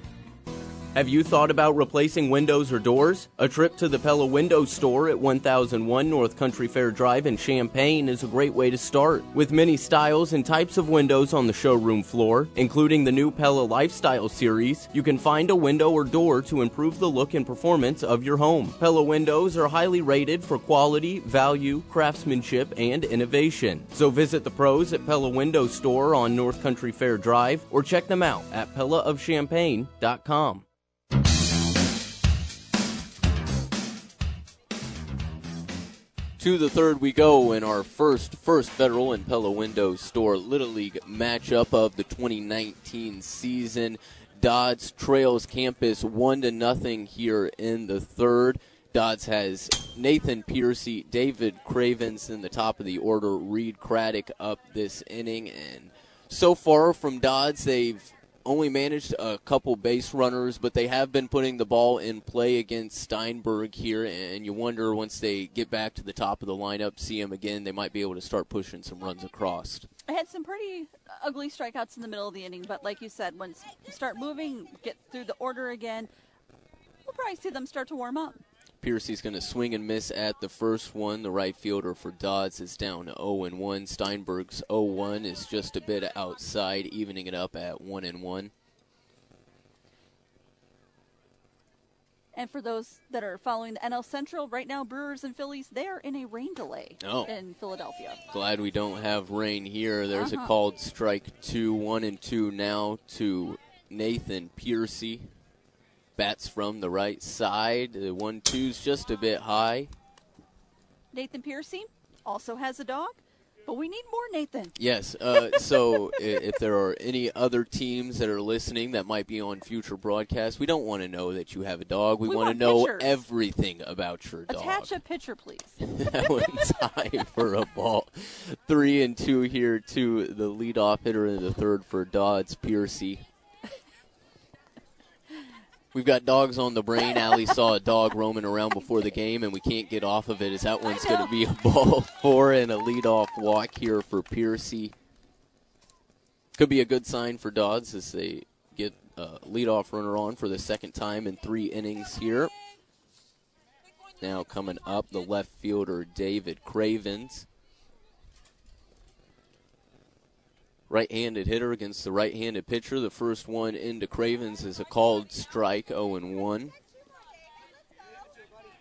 Have you thought about replacing windows or doors? A trip to the Pella Window Store at 1001 North Country Fair Drive in Champaign is a great way to start. With many styles and types of windows on the showroom floor, including the new Pella Lifestyle Series, you can find a window or door to improve the look and performance of your home. Pella windows are highly rated for quality, value, craftsmanship, and innovation. So visit the pros at Pella Window Store on North Country Fair Drive or check them out at PellaOfChampaign.com. To the third we go in our first Federal and Pella Window Store Little League matchup of the 2019 season. Dodds trails campus 1-0 here in the third. Dodds has Nathan Piercy, David Cravens in the top of the order, Reed Craddock up this inning. And so far from Dodds, they've only managed a couple base runners, but they have been putting the ball in play against Steinberg here, and you wonder once they get back to the top of the lineup, see him again, they might be able to start pushing some runs across. I had some pretty ugly strikeouts in the middle of the inning, but like you said, once you start moving, get through the order again, we'll probably see them start to warm up. Piercy's going to swing and miss at the first one. The right fielder for Dodds is down 0-1. Steinberg's 0-1 is just a bit outside, evening it up at 1-1. And for those that are following the NL Central, right now Brewers and Phillies, they are in a rain delay in Philadelphia. Glad we don't have rain here. There's a called strike two, 1-2 now to Nathan Piercy. Bats from the right side. The 1-2's just a bit high. Nathan Piercy also has a dog. But we need more, Nathan. Yes. So if there are any other teams that are listening that might be on future broadcasts, we don't want to know that you have a dog. We want to know everything about your dog. Attach a picture, please. That one's high for a ball. 3-2 here to the leadoff hitter in the third for Dodds, Piercy. We've got dogs on the brain. Allie saw a dog roaming around before the game, and we can't get off of it. Is that one's going to be a ball four and a leadoff walk here for Piercy. Could be a good sign for Dodds as they get a leadoff runner on for the second time in three innings here. Now coming up, the left fielder, David Cravens. Right-handed hitter against the right-handed pitcher. The first one into Cravens is a called strike, 0-1.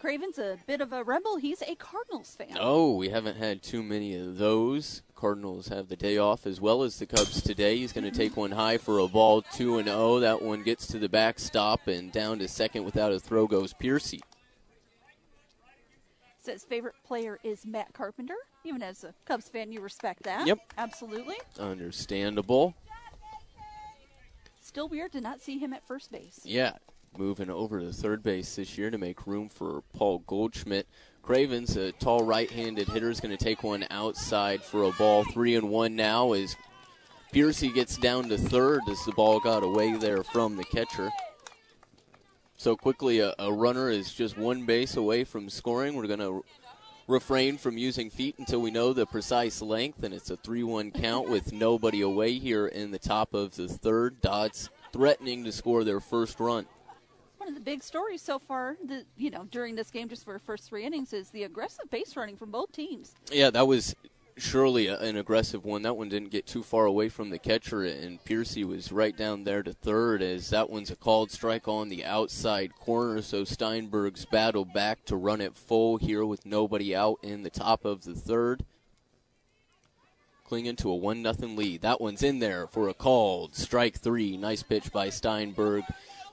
Cravens a bit of a rebel. He's a Cardinals fan. Oh, we haven't had too many of those. Cardinals have the day off as well as the Cubs today. He's going to take one high for a ball, 2-0. That one gets to the backstop and down to second without a throw goes Piercy. Says favorite player is Matt Carpenter. Even as a Cubs fan, you respect that. Yep. Absolutely. Understandable. Still weird to not see him at first base. Yeah. Moving over to third base this year to make room for Paul Goldschmidt. Cravens, a tall right-handed hitter, is going to take one outside for a ball. 3-1 now as Piercy gets down to third as the ball got away there from the catcher. So quickly, a runner is just one base away from scoring. We're going to refrain from using feet until we know the precise length, and it's a 3-1 count with nobody away here in the top of the third. Dodds threatening to score their first run. One of the big stories so far, during this game, just for first three innings, is the aggressive base running from both teams. Yeah, that was surely an aggressive one. That one didn't get too far away from the catcher, and Piercy was right down there to third as that one's a called strike on the outside corner, so Steinberg's battle back to run it full here with nobody out in the top of the third. Clinging to a 1-0 lead. That one's in there for a called strike three. Nice pitch by Steinberg.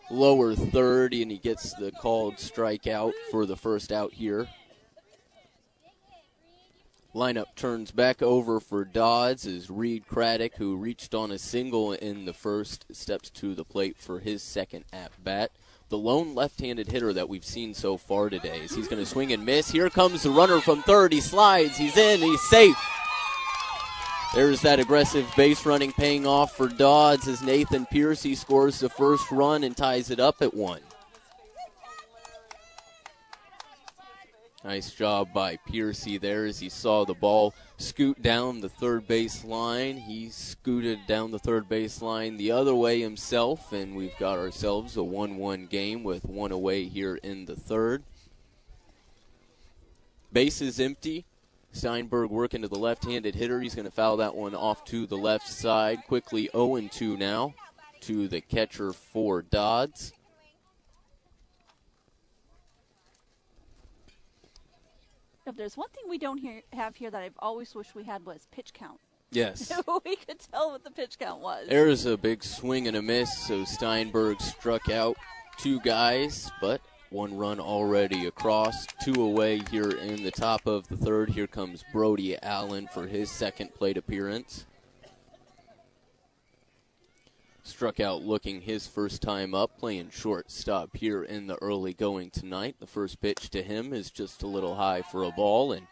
Lower third, and he gets the called strike out for the first out here. Lineup turns back over for Dodds as Reed Craddock, who reached on a single in the first, steps to the plate for his second at-bat. The lone left-handed hitter that we've seen so far today. As he's going to swing and miss. Here comes the runner from third. He slides. He's in. He's safe. There's that aggressive base running paying off for Dodds as Nathan Piercy scores the first run and ties it up at 1. Nice job by Piercy there as he saw the ball scoot down the third base line. He scooted down the third base line the other way himself, and we've got ourselves a 1-1 game with one away here in the third. Base is empty. Steinberg working to the left-handed hitter. He's going to foul that one off to the left side. Quickly 0-2 now to the catcher for Dodds. If there's one thing we don't have here that I've always wished we had was pitch count. Yes. We could tell what the pitch count was. There's a big swing and a miss, so Steinberg struck out two guys, but one run already across, two away here in the top of the third. Here comes Brody Allen for his second plate appearance. Struck out looking his first time up, playing shortstop here in the early going tonight. The first pitch to him is just a little high for a ball, and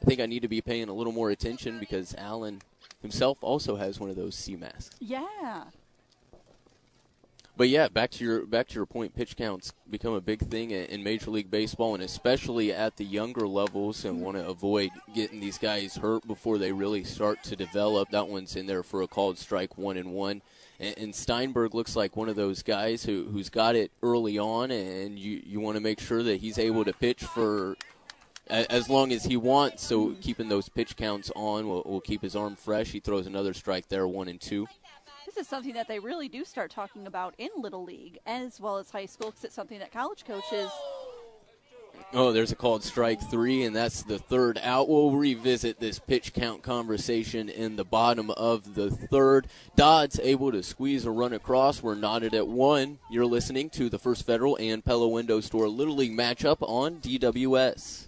I think I need to be paying a little more attention because Allen himself also has one of those sea masks. Yeah. But yeah, back to your point, pitch counts become a big thing in Major League Baseball, and especially at the younger levels, and want to avoid getting these guys hurt before they really start to develop. That one's in there for a called strike, 1-1. And Steinberg looks like one of those guys who's got it early on, and you want to make sure that he's able to pitch for as long as he wants. So keeping those pitch counts on will keep his arm fresh. He throws another strike there, 1-2. This is something that they really do start talking about in Little League as well as high school, because it's something that college coaches. Oh, there's a called strike three, and that's the third out. We'll revisit this pitch count conversation in the bottom of the third. Dodds able to squeeze a run across. We're knotted at one. You're listening to the First Federal and Pella Window Store Little League matchup on DWS.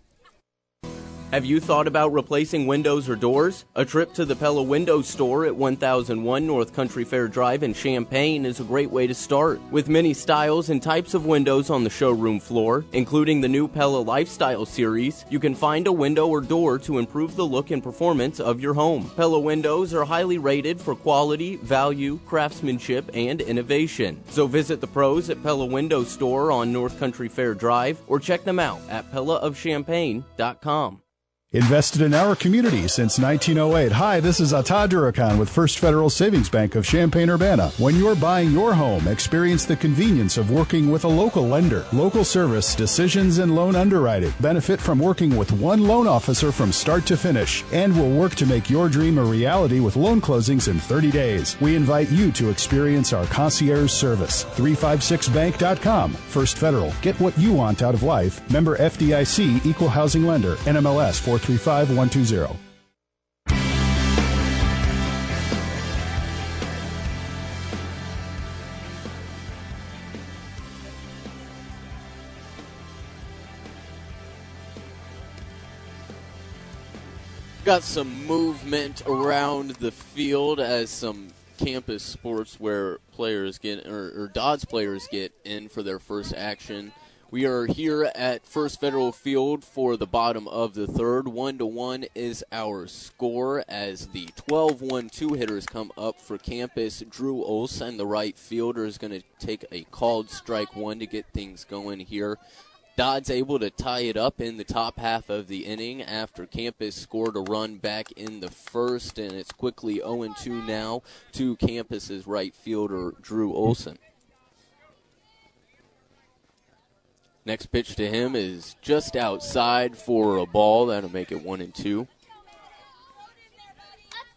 Have you thought about replacing windows or doors? A trip to the Pella Window Store at 1001 North Country Fair Drive in Champaign is a great way to start. With many styles and types of windows on the showroom floor, including the new Pella Lifestyle Series, you can find a window or door to improve the look and performance of your home. Pella Windows are highly rated for quality, value, craftsmanship, and innovation. So visit the pros at Pella Window Store on North Country Fair Drive or check them out at PellaOfChampaign.com. Invested in our community since 1908. Hi, this is Atta Durakan with First Federal Savings Bank of Champaign-Urbana. When you're buying your home, experience the convenience of working with a local lender. Local service, decisions, and loan underwriting. Benefit from working with one loan officer from start to finish. And we'll work to make your dream a reality with loan closings in 30 days. We invite you to experience our concierge service. 356bank.com. First Federal. Get what you want out of life. Member FDIC, Equal Housing Lender. NMLS 435-120. Got some movement around the field as some campus sports where players get or Dodds players get in for their first action. We are here at First Federal Field for the bottom of the third. 1-1 is our score as the 12-1-2 hitters come up for campus. Drew Olsen, the right fielder, is going to take a called strike one to get things going here. Dodds able to tie it up in the top half of the inning after campus scored a run back in the first, and it's quickly 0-2 now to campus's right fielder, Drew Olsen. Next pitch to him is just outside for a ball. That'll make it 1-2.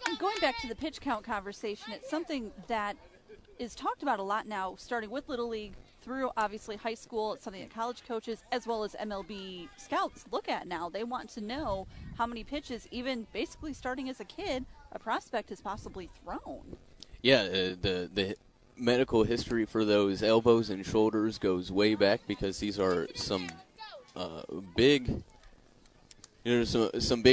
And going back to the pitch count conversation, it's something that is talked about a lot now, starting with Little League through, obviously, high school. It's something that college coaches as well as MLB scouts look at now. They want to know how many pitches, even basically starting as a kid, a prospect has possibly thrown. Yeah, the medical history for those elbows and shoulders goes way back, because these are some big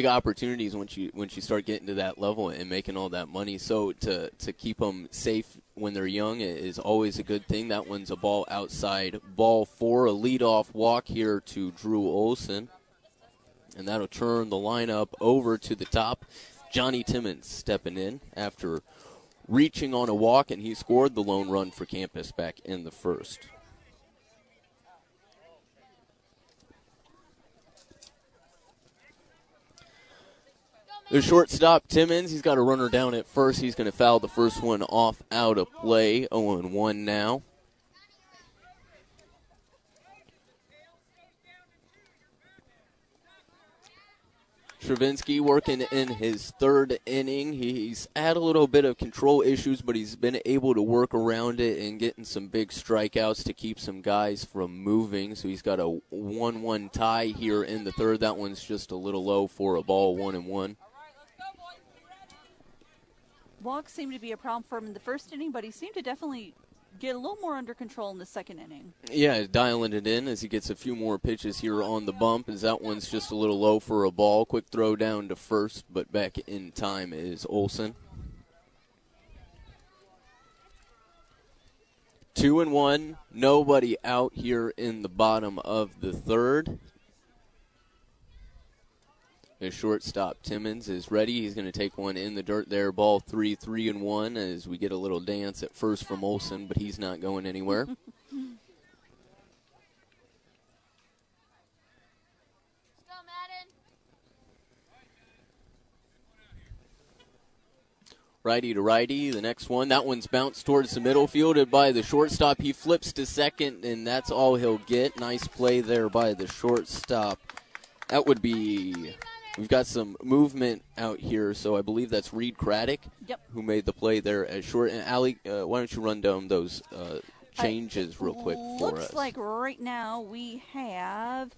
opportunities once you start getting to that level and making all that money. So to keep them safe when they're young is always a good thing. That one's a ball outside, ball four, a leadoff walk here to Drew Olsen, and that'll turn the lineup over to the top. Johnny Timmons stepping in after reaching on a walk, and he scored the lone run for campus back in the first. The shortstop, Timmons, he's got a runner down at first. He's going to foul the first one off out of play. 0-1 now. Stravinsky working in his third inning. He's had a little bit of control issues, but he's been able to work around it and getting some big strikeouts to keep some guys from moving. So he's got a 1-1 tie here in the third. That one's just a little low for a ball, 1-1. Walks seemed to be a problem for him in the first inning, but he seemed to definitely get a little more under control in the second inning. Yeah, dialing it in as he gets a few more pitches here on the bump, as that one's just a little low for a ball. Quick throw down to first, but back in time is Olsen. 2-1, nobody out here in the bottom of the third. The shortstop, Timmons, is ready. He's going to take one in the dirt there. Ball 3-1, as we get a little dance at first from Olsen, but he's not going anywhere. Righty to righty, the next one. That one's bounced towards the middle, fielded by the shortstop. He flips to second, and that's all he'll get. Nice play there by the shortstop. That would be We've got some movement out here, so I believe that's Reed Craddock who made the play there at short. And, Allie, why don't you run down those changes real quick for us? Looks like right now we have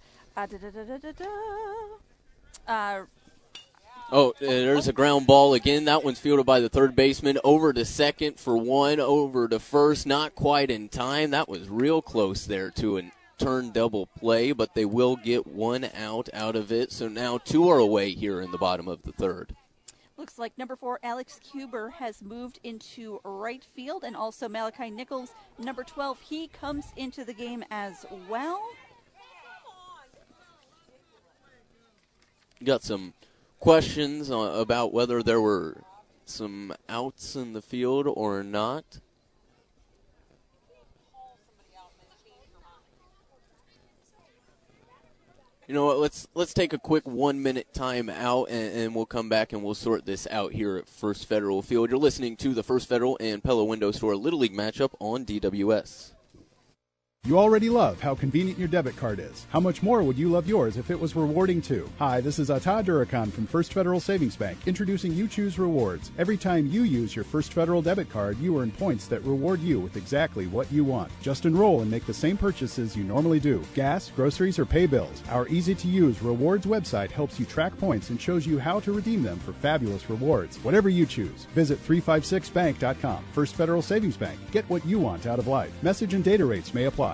there's a ground ball again. That one's fielded by the third baseman. Over to second for one. Over to first. Not quite in time. That was real close there to an turn double play, but they will get one out of it. So now two are away here in the bottom of the third. Looks like number 4, Alex Huber, has moved into right field, and also Malachi Nichols, number 12. He comes into the game as well. Got some questions about whether there were some outs in the field or not. You know what, let's take a quick 1-minute time out, and we'll come back and we'll sort this out here at First Federal Field. You're listening to the First Federal and Pella Window Store Little League matchup on DWS. You already love how convenient your debit card is. How much more would you love yours if it was rewarding too? Hi, this is Ata Durakan from First Federal Savings Bank, introducing You Choose Rewards. Every time you use your First Federal debit card, you earn points that reward you with exactly what you want. Just enroll and make the same purchases you normally do. Gas, groceries, or pay bills. Our easy-to-use rewards website helps you track points and shows you how to redeem them for fabulous rewards. Whatever you choose, visit 356bank.com. First Federal Savings Bank. Get what you want out of life. Message and data rates may apply.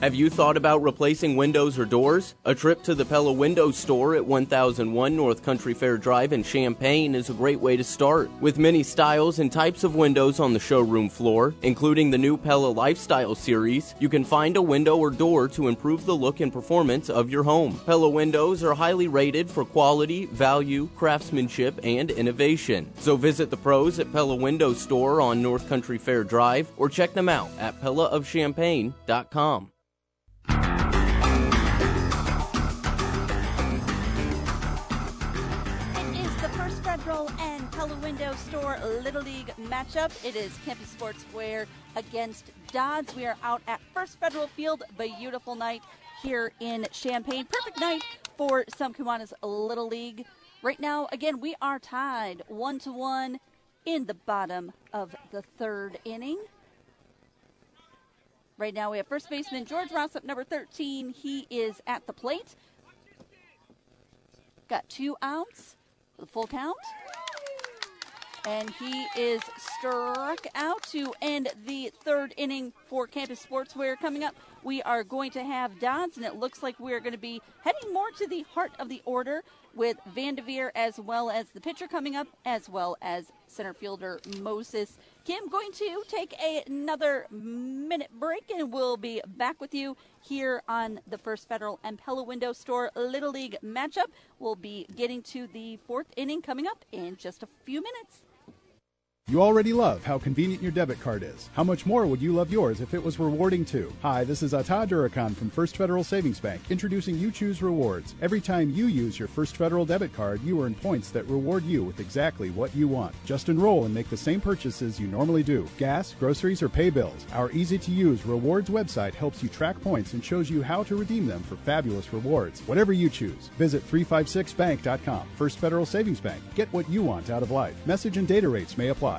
Have you thought about replacing windows or doors? A trip to the Pella Window Store at 1001 North Country Fair Drive in Champaign is a great way to start. With many styles and types of windows on the showroom floor, including the new Pella Lifestyle Series, you can find a window or door to improve the look and performance of your home. Pella Windows are highly rated for quality, value, craftsmanship, and innovation. So visit the pros at Pella Window Store on North Country Fair Drive, or check them out at PellaOfChampaign.com. And Pella Window Store Little League matchup. It is Campus Sportswear against Dodds. We are out at First Federal Field. Beautiful night here in Champaign. Perfect night for some Kiwanis Little League. Right now, again, we are tied 1-1 in the bottom of the third inning. Right now, we have first baseman George Rossop, number 13. He is at the plate. Got 2 outs. The full count, and he is struck out to end the third inning for Campus Sportswear. Coming up, we are going to have Dodds, and it looks like we're going to be heading more to the heart of the order with Vandeveer, as well as the pitcher coming up, as well as center fielder Moses Kim. Going to take another minute break, and we'll be back with you here on the First Federal and Pella Window Store Little League matchup. We'll be getting to the fourth inning coming up in just a few minutes. You already love how convenient your debit card is. How much more would you love yours if it was rewarding too? Hi, this is Ata Durakan from First Federal Savings Bank, introducing You Choose Rewards. Every time you use your First Federal debit card, you earn points that reward you with exactly what you want. Just enroll and make the same purchases you normally do. Gas, groceries, or pay bills. Our easy-to-use rewards website helps you track points and shows you how to redeem them for fabulous rewards. Whatever you choose, visit 356bank.com. First Federal Savings Bank. Get what you want out of life. Message and data rates may apply.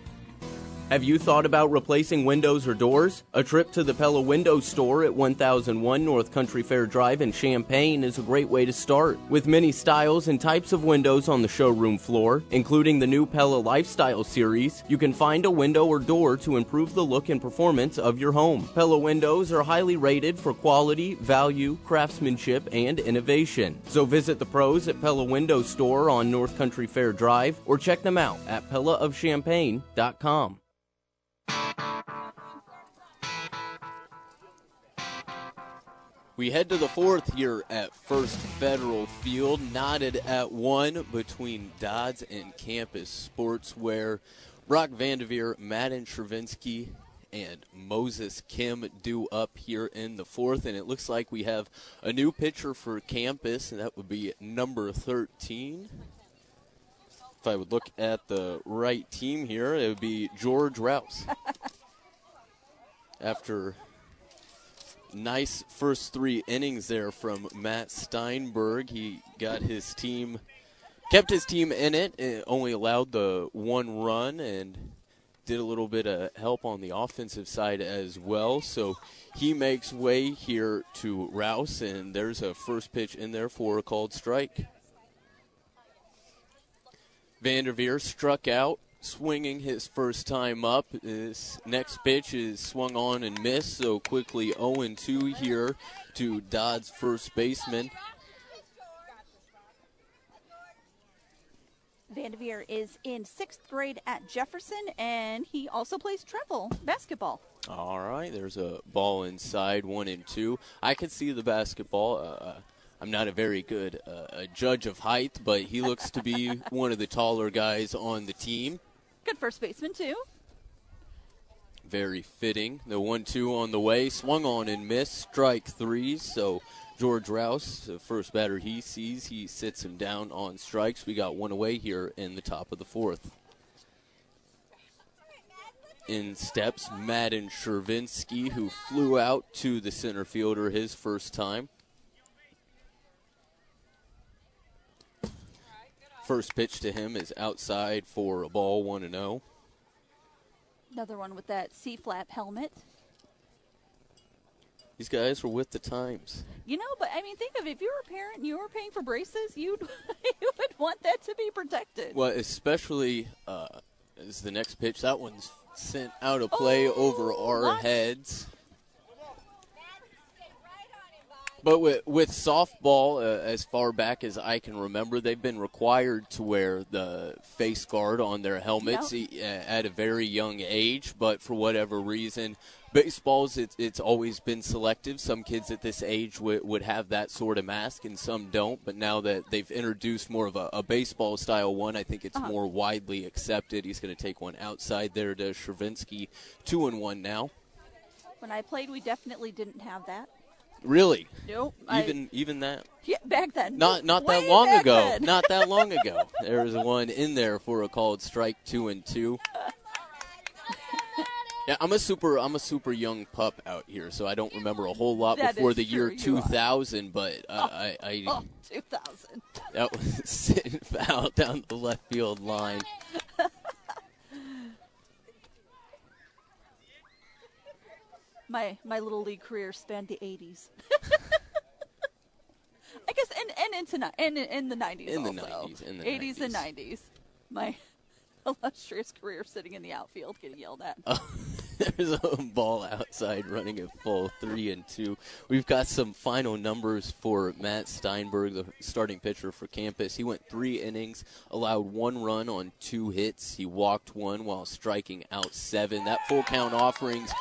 Have you thought about replacing windows or doors? A trip to the Pella Window Store at 1001 North Country Fair Drive in Champaign is a great way to start. With many styles and types of windows on the showroom floor, including the new Pella Lifestyle Series, you can find a window or door to improve the look and performance of your home. Pella Windows are highly rated for quality, value, craftsmanship, and innovation. So visit the pros at Pella Window Store on North Country Fair Drive, or check them out at PellaOfChampaign.com. We head to the fourth here at First Federal Field, knotted at 1 between Dodds and Campus Sportswear. Brock Vandeveer, Madden Travinsky, and Moses Kim due up here in the fourth, and it looks like we have a new pitcher for Campus, and that would be number 13. If I would look at the right team here, it would be George Rouse. After Nice first three innings there from Matt Steinberg. He got his team, kept his team in it, and only allowed the one run, and did a little bit of help on the offensive side as well. So he makes way here to Rouse, and there's a first pitch in there for a called strike. Vanderveer struck out, swinging his first time up. His next pitch is swung on and missed, so quickly 0-2 here to Dodd's first baseman. Vanderveer is in 6th grade at Jefferson, and he also plays travel basketball. All right, there's a ball inside, 1-2. I could see the basketball. I'm not a very good judge of height, but he looks to be one of the taller guys on the team. Good first baseman, too. Very fitting. The 1-2 on the way, swung on and missed, strike three, so... George Rouse, the first batter he sees, he sits him down on strikes. We got one away here in the top of the fourth. In steps Madden Shervinsky, who flew out to the center fielder his first time. First pitch to him is outside for a ball, 1-0. Another one with that C-flap helmet. These guys were with the times. You know, but I mean, think of it. If you were a parent and you were paying for braces, you would want that to be protected. Well, especially as the next pitch. That one's sent out of play over our heads. But with softball, as far back as I can remember, they've been required to wear the face guard on their helmets at a very young age. But for whatever reason, baseball's it's always been selective. Some kids at this age would have that sort of mask, and some don't. But now that they've introduced more of a baseball-style one, I think it's more widely accepted. He's going to take one outside there to Shervinsky. 2-1 now. When I played, we definitely didn't have that. Really? Nope. Even that? Yeah, back then. Not that long ago. Not that long ago. There was one in there for a called strike, 2-2. Yeah, I'm a super young pup out here, so I don't remember a whole lot that before the year 2000. But I 2000. That was sitting foul down the left field line. My little league career spanned the 80s. I guess and into the 90s also. In the 80s and 90s. My illustrious career sitting in the outfield getting yelled at. There's a ball outside running at full, 3-2. We've got some final numbers for Matt Steinberg, the starting pitcher for campus. He went 3 innings, allowed 1 run on 2 hits. He walked 1 while striking out 7. That full count offerings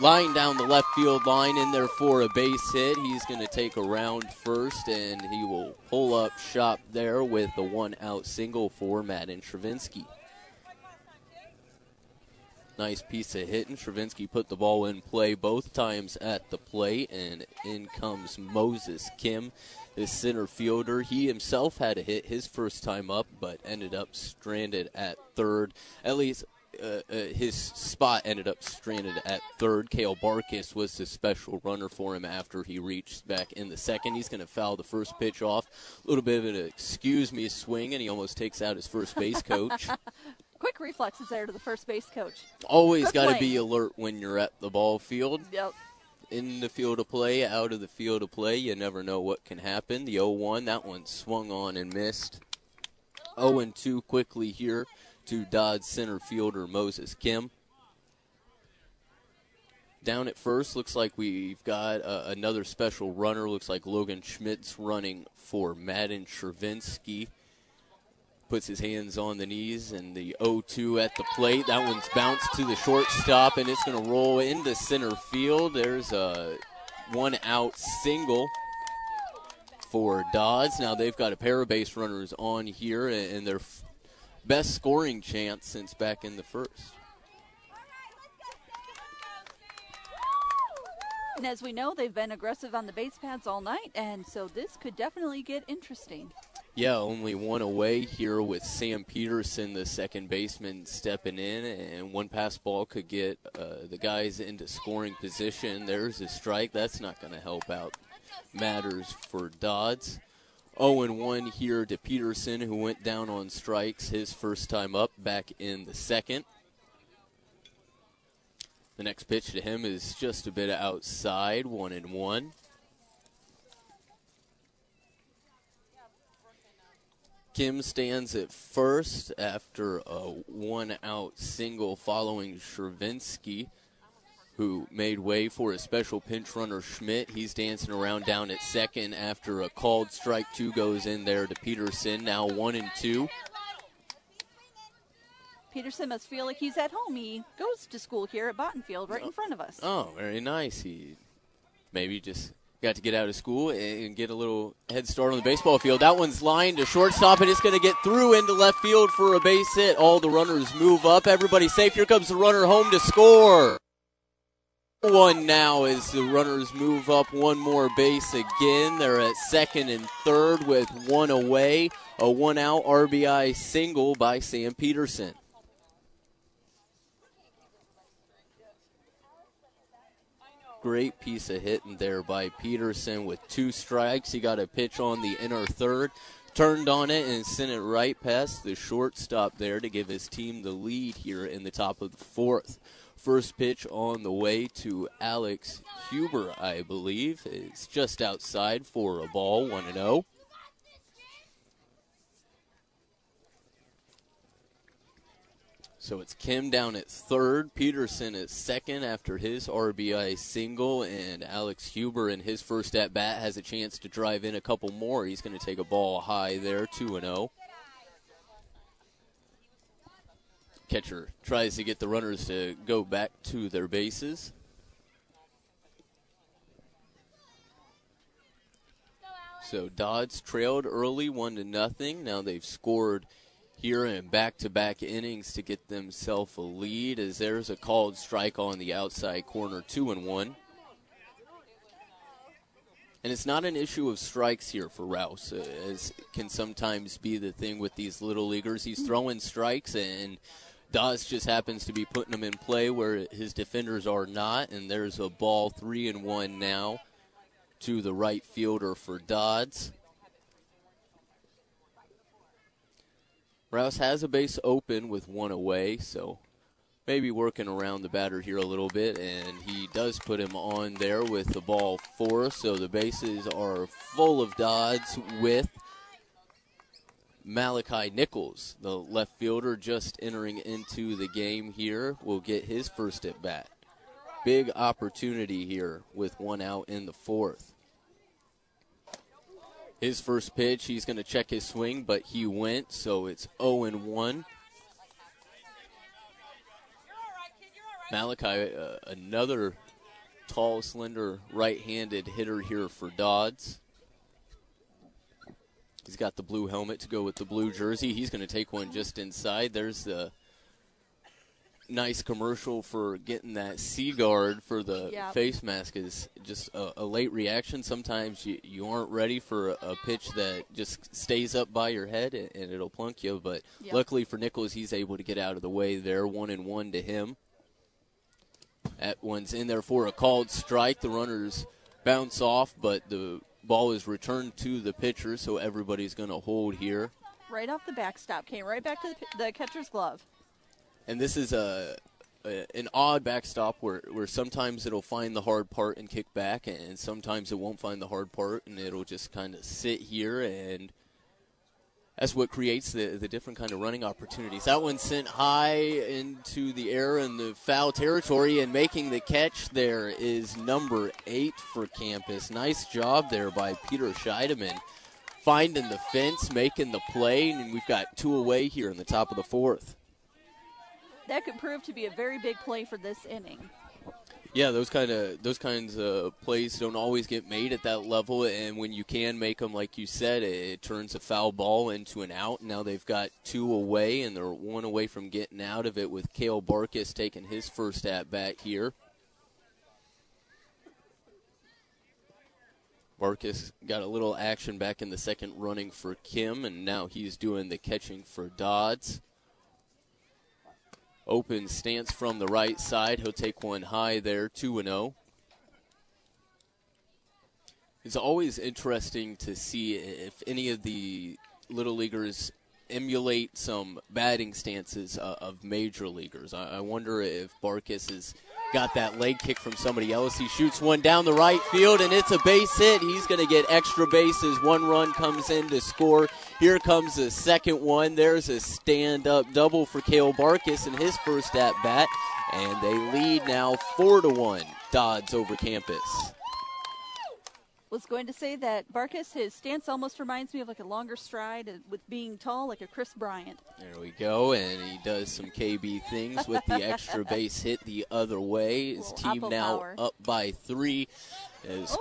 lying down the left field line in there for a base hit. He's going to take a round first, and he will pull up shop there with the one-out single for Madden Shervinsky. Nice piece of hitting. Shervinsky put the ball in play both times at the plate, and in comes Moses Kim, the center fielder. He himself had a hit his first time up, but ended up stranded at third. At least... his spot ended up stranded at third. Cale Barkis was the special runner for him after he reached back in the second. He's going to foul the first pitch off. A little bit of an excuse-me swing, and he almost takes out his first base coach. Quick reflexes there to the first base coach. Always got to be alert when you're at the ball field. Yep. In the field of play, out of the field of play, you never know what can happen. The 0-1, that one swung on and missed. 0-2 quickly here to Dodge center fielder Moses Kim. Down at first, looks like we've got another special runner. Looks like Logan Schmidt's running for Madden Shervinsky. Puts his hands on the knees, and the 0-2 at the plate. That one's bounced to the shortstop, and it's going to roll into center field. There's a one-out single for Dodge. Now they've got a pair of base runners on here, and they're best scoring chance since back in the first. And as we know, they've been aggressive on the base paths all night, and so this could definitely get interesting. Yeah, only one away here with Sam Peterson, the second baseman, stepping in, and one pass ball could get the guys into scoring position. There's a strike. That's not going to help out matters for Dodds. 0-1 here to Peterson, who went down on strikes his first time up back in the second. The next pitch to him is just a bit outside, 1-1. Kim stands at first after a one-out single following Shervinsky, who made way for a special pinch runner, Schmidt. He's dancing around down at second after a called strike. Two goes in there to Peterson, now 1-2. Peterson must feel like he's at home. He goes to school here at Bottenfield right in front of us. Oh, very nice. He maybe just got to get out of school and get a little head start on the baseball field. That one's lined to shortstop, and it's going to get through into left field for a base hit. All the runners move up. Everybody safe. Here comes the runner home to score. One now as the runners move up one more base again. They're at second and third with one away. A one-out RBI single by Sam Peterson. Great piece of hitting there by Peterson with two strikes. He got a pitch on the inner third, turned on it, and sent it right past the shortstop there to give his team the lead here in the top of the fourth. First pitch on the way to Alex Huber, I believe. It's just outside for a ball, 1-0. So it's Kim down at third, Peterson at second after his RBI single, and Alex Huber in his first at-bat has a chance to drive in a couple more. He's going to take a ball high there, 2-0. Catcher tries to get the runners to go back to their bases. So Dodds trailed early, 1-0. Now they've scored here in back-to-back innings to get themselves a lead, as there's a called strike on the outside corner, 2-1. And it's not an issue of strikes here for Rouse, as can sometimes be the thing with these little leaguers. He's throwing strikes, and Dawes just happens to be putting them in play where his defenders are not, and there's a ball, 3-1 now to the right fielder for Dodds. Rouse has a base open with one away, so maybe working around the batter here a little bit, and he does put him on there with the ball four, so the bases are full of Dodds with Malachi Nichols, the left fielder just entering into the game here, will get his first at bat. Big opportunity here with one out in the fourth. His first pitch, he's going to check his swing, but he went, so it's 0-1. Malachi, another tall, slender, right-handed hitter here for Dodds. He's got the blue helmet to go with the blue jersey. He's going to take one just inside. There's the nice commercial for getting that sea guard for the face mask is just a late reaction. Sometimes you aren't ready for a pitch that just stays up by your head and it'll plunk you, but luckily for Nichols, he's able to get out of the way there. 1-1 to him. That one's in there for a called strike. The runners bounce off, but the ball is returned to the pitcher, so everybody's going to hold here. Right off the backstop, came right back to the catcher's glove. And this is an odd backstop where sometimes it'll find the hard part and kick back, and sometimes it won't find the hard part, and it'll just kind of sit here, and that's what creates the different kind of running opportunities. That one sent high into the air in the foul territory, and making the catch there is number 8 for campus. Nice job there by Peter Scheidemann, finding the fence, making the play, and we've got two away here in the top of the fourth. That could prove to be a very big play for this inning. Yeah, those kinds of plays don't always get made at that level, and when you can make them, like you said, it turns a foul ball into an out. Now they've got two away, and they're one away from getting out of it with Cale Barkus taking his first at-bat here. Marcus got a little action back in the second running for Kim, and now he's doing the catching for Dodds. Open stance from the right side. He'll take one high there, 2-0. It's always interesting to see if any of the Little Leaguers emulate some batting stances of major leaguers. I wonder if Barkis has got that leg kick from somebody else. He shoots one down the right field, and it's a base hit. He's going to get extra bases. One run comes in to score. Here comes the second one. There's a stand-up double for Cale Barkis in his first at-bat, and they lead now 4-1, Dodds over Campus. Was going to say that Barkis, his stance almost reminds me of like a longer stride with being tall, like a Chris Bryant. There we go, and he does some KB things with the extra base hit the other way. His team now power. Up by 3 is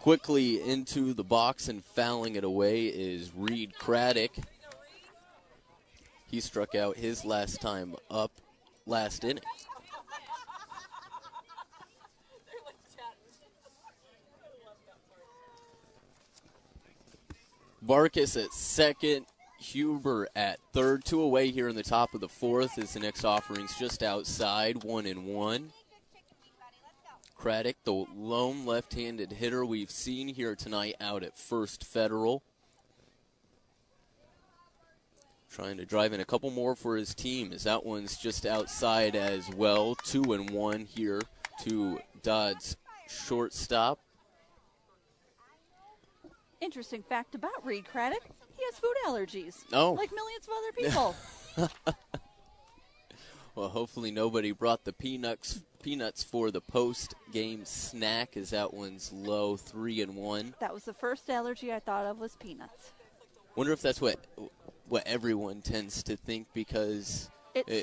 quickly into the box, and fouling it away is Reed Craddock. He struck out his last time up last inning. Barkis at second, Huber at third. Two away here in the top of the fourth as the next offering's just outside, 1-1. Craddock, the lone left-handed hitter we've seen here tonight out at First Federal. Trying to drive in a couple more for his team as that one's just outside as well. 2-1 here to Dodd's shortstop. Interesting fact about Reed Craddock, he has food allergies, like millions of other people. Well, hopefully nobody brought the peanuts for the post-game snack, as that one's low, 3-1. That was the first allergy I thought of was peanuts. Wonder if that's what everyone tends to think, because it's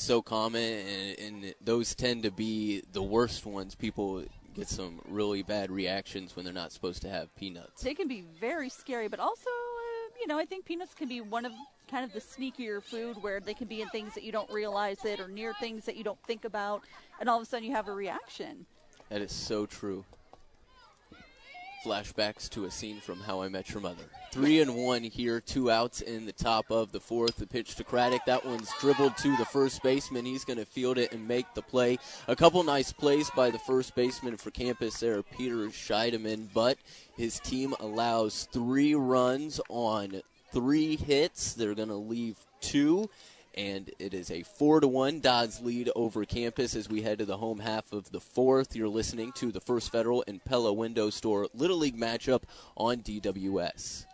so common, and those tend to be the worst ones. People get some really bad reactions when they're not supposed to have peanuts. They can be very scary, but also, I think peanuts can be one of kind of the sneakier food where they can be in things that you don't realize it or near things that you don't think about, and all of a sudden you have a reaction. That is so true. Flashbacks to a scene from How I Met Your Mother. 3-1 here, 2 outs in the top of the fourth. The pitch to Craddock. That one's dribbled to the first baseman. He's going to field it and make the play. A couple nice plays by the first baseman for Campus there, Peter Scheidemann, but his team allows 3 runs on 3 hits. They're going to leave 2. And it is a 4-1 Dodds lead over Campus as we head to the home half of the fourth. You're listening to the First Federal and Pella Window Store Little League matchup on DWS.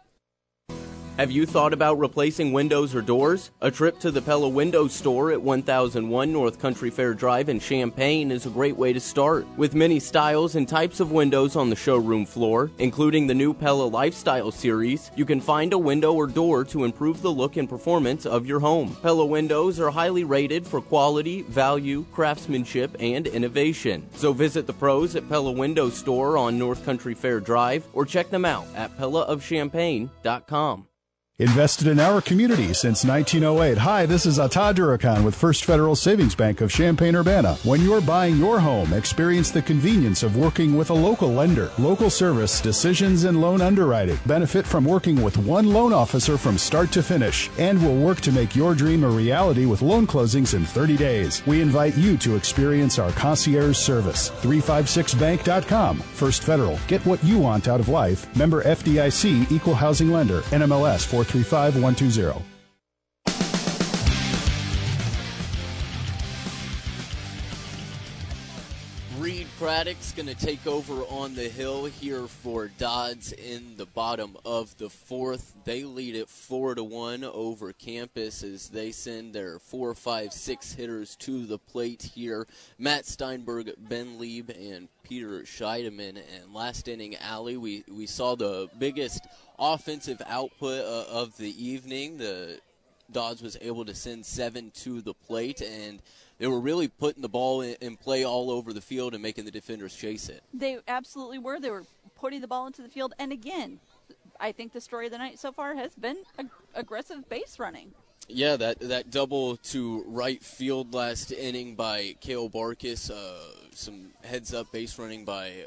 Have you thought about replacing windows or doors? A trip to the Pella Window Store at 1001 North Country Fair Drive in Champaign is a great way to start. With many styles and types of windows on the showroom floor, including the new Pella Lifestyle Series, you can find a window or door to improve the look and performance of your home. Pella Windows are highly rated for quality, value, craftsmanship, and innovation. So visit the pros at Pella Window Store on North Country Fair Drive or check them out at PellaOfChampaign.com. Invested in our community since 1908. Hi, this is Atta Durakan with First Federal Savings Bank of Champaign-Urbana. When you're buying your home, experience the convenience of working with a local lender. Local service, decisions, and loan underwriting. Benefit from working with one loan officer from start to finish. And we'll work to make your dream a reality with loan closings in 30 days. We invite you to experience our concierge service. 356bank.com. First Federal. Get what you want out of life. Member FDIC, Equal Housing Lender. NMLS 435-120. Reed Craddock's going to take over on the hill here for Dodds in the bottom of the fourth. They lead it 4-1 over Campus as they send their 4, 5, 6 hitters to the plate here. Matt Steinberg, Ben Lieb, and Peter Scheidemann. And last inning, Allie, we saw the biggest offensive output of the evening. The Dodds was able to send 7 to the plate, and they were really putting the ball in play all over the field and making the defenders chase it. They absolutely were. They were putting the ball into the field. And again, I think the story of the night so far has been aggressive base running. Yeah, that double to right field last inning by Cale Barkis, some heads-up base running by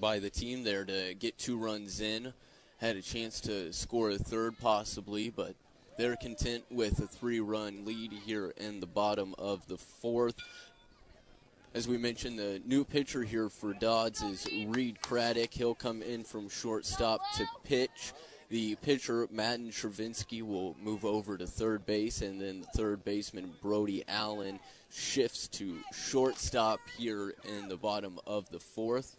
by the team there to get two runs in. Had a chance to score a third possibly, but they're content with a three-run lead here in the bottom of the fourth. As we mentioned, the new pitcher here for Dodds is Reed Craddock. He'll come in from shortstop to pitch. The pitcher, Madden Travinsky, will move over to third base, and then the third baseman, Brody Allen, shifts to shortstop here in the bottom of the fourth.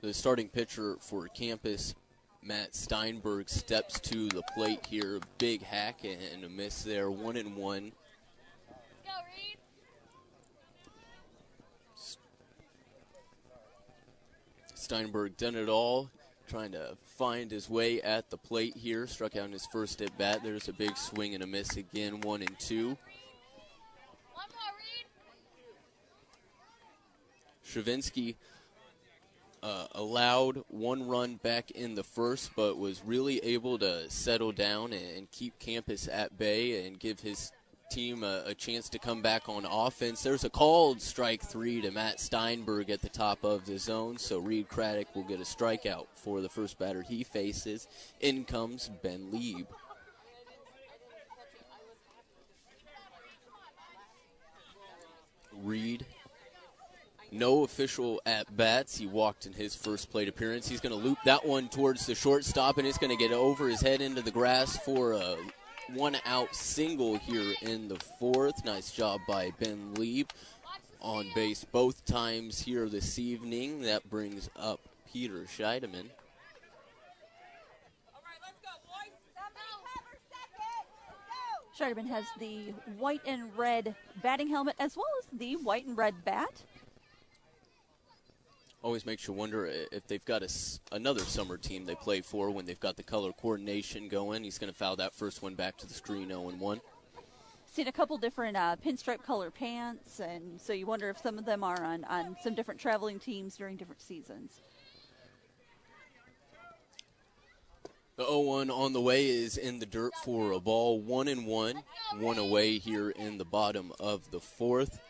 The starting pitcher for campus, Matt Steinberg, steps to the plate here. Big hack and a miss there, 1-1. Go, Reed. Steinberg done it all, trying to find his way at the plate here. Struck out in his first at bat. There's a big swing and a miss again, 1-2. One more, Reed. Stravinsky allowed one run back in the first, but was really able to settle down and keep campus at bay and give his team a chance to come back on offense. There's a called strike three to Matt Steinberg at the top of the zone, so Reed Craddock will get a strikeout for the first batter he faces. In comes Ben Lieb. Reed, no official at-bats. He walked in his first plate appearance. He's going to loop that one towards the shortstop, and it's going to get over his head into the grass for a one-out single here in the fourth. Nice job by Ben Lieb. On base both times here this evening. That brings up Peter Scheidemann. Scheidemann has the white and red batting helmet as well as the white and red bat. Always makes you wonder if they've got another summer team they play for when they've got the color coordination going. He's going to foul that first one back to the screen, 0-1. Seen a couple different pinstripe color pants, and so you wonder if some of them are on some different traveling teams during different seasons. The 0-1 on the way is in the dirt for a ball, 1-1. One away here in the bottom of the fourth.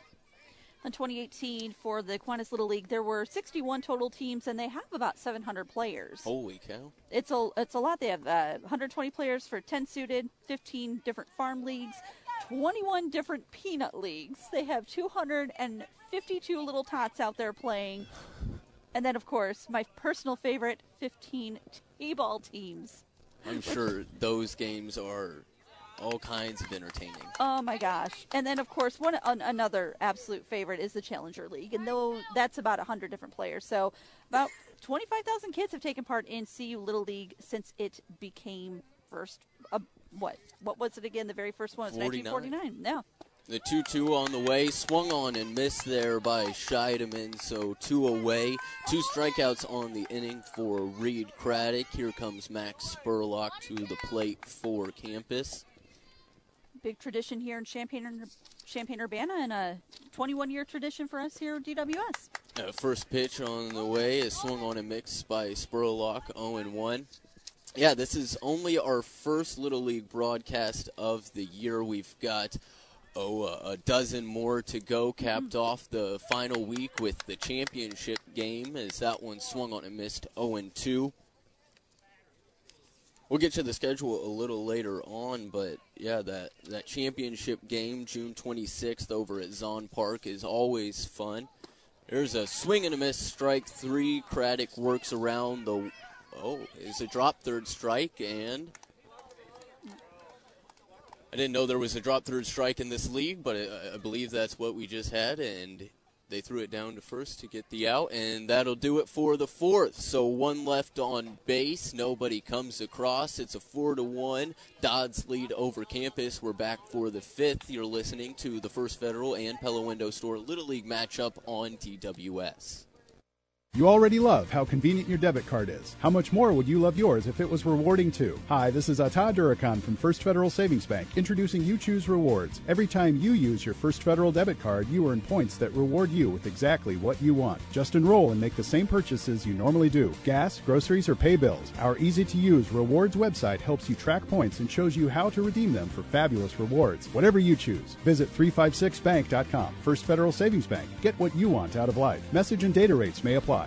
In 2018 for the Kiwanis Little League, there were 61 total teams, and they have about 700 players. Holy cow. It's a lot. They have 120 players for 10 suited, 15 different farm leagues, 21 different peanut leagues. They have 252 little tots out there playing. And then, of course, my personal favorite, 15 T-ball teams. I'm sure those games are all kinds of entertaining. Oh my gosh. And then of course another absolute favorite is the Challenger League, and though that's about 100 different players, so about 25,000 kids have taken part in CU Little League since it became first. What was it again? The very first one was 1949. No. The 2-2 on the way, swung on and missed there by Scheidemann, so two away. Two strikeouts on the inning for Reed Craddock. Here comes Max Spurlock to the plate for campus. Big tradition here in Champaign-Urbana, and a 21-year tradition for us here at DWS. First pitch on the way is swung on and mixed by Spurlock, 0-1. Yeah, this is only our first Little League broadcast of the year. We've got a dozen more to go, capped off the final week with the championship game, as that one swung on and missed, 0-2. We'll get to the schedule a little later on, but yeah, that championship game, June 26th over at Zahn Park, is always fun. There's a swing and a miss, strike three. Craddock works around the, it's a drop third strike, and I didn't know there was a drop third strike in this league, but I believe that's what we just had, and they threw it down to first to get the out, and that'll do it for the fourth. So one left on base. Nobody comes across. It's a 4-1 Dodds lead over campus. We're back for the fifth. You're listening to the First Federal and Pella Window Store Little League matchup on DWS. You already love how convenient your debit card is. How much more would you love yours if it was rewarding too? Hi, this is Ata Durakan from First Federal Savings Bank, introducing You Choose Rewards. Every time you use your First Federal debit card, you earn points that reward you with exactly what you want. Just enroll and make the same purchases you normally do. Gas, groceries, or pay bills. Our easy-to-use rewards website helps you track points and shows you how to redeem them for fabulous rewards. Whatever you choose, visit 356bank.com. First Federal Savings Bank. Get what you want out of life. Message and data rates may apply.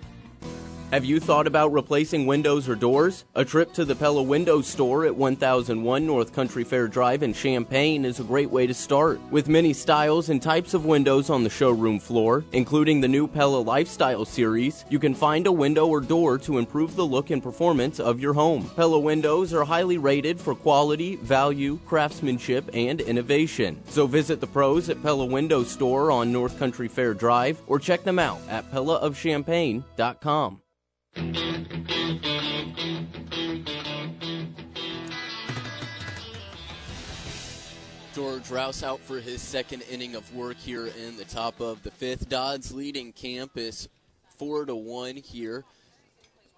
Have you thought about replacing windows or doors? A trip to the Pella Window Store at 1001 North Country Fair Drive in Champaign is a great way to start. With many styles and types of windows on the showroom floor, including the new Pella Lifestyle Series, you can find a window or door to improve the look and performance of your home. Pella Windows are highly rated for quality, value, craftsmanship, and innovation. So visit the pros at Pella Window Store on North Country Fair Drive or check them out at PellaOfChampaign.com. George Rouse out for his second inning of work here in the top of the fifth. Dodds leading Campus 4-1 here.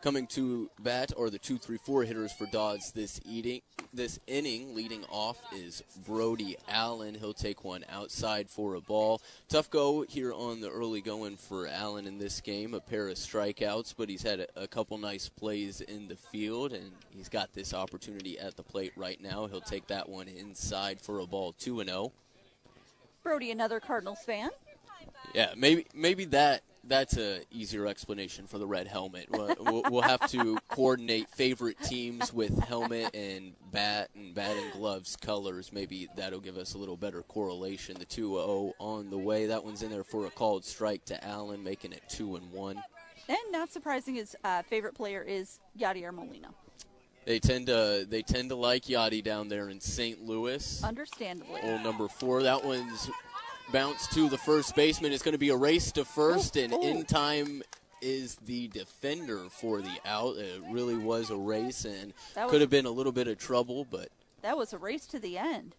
Coming to bat are the 2-3-4 hitters for Dodds this inning. Leading off is Brody Allen. He'll take one outside for a ball. Tough go here on the early going for Allen in this game. A pair of strikeouts, but he's had a couple nice plays in the field, and he's got this opportunity at the plate right now. He'll take that one inside for a ball, 2-0. Brody, another Cardinals fan? Yeah, maybe that. That's an easier explanation for the red helmet. We'll have to coordinate favorite teams with helmet and bat and batting gloves colors. Maybe that'll give us a little better correlation. The 2-0 on the way. That one's in there for a called strike to Allen, making it 2-1. And not surprising, his favorite player is Yadier Molina. They tend to like Yadi down there in St. Louis. Understandably. Hole number 4. That one's bounce to the first baseman. It's going to be a race to first, and in time is the defender for the out. It really was a race, and could have been a little bit of trouble, but that was a race to the end.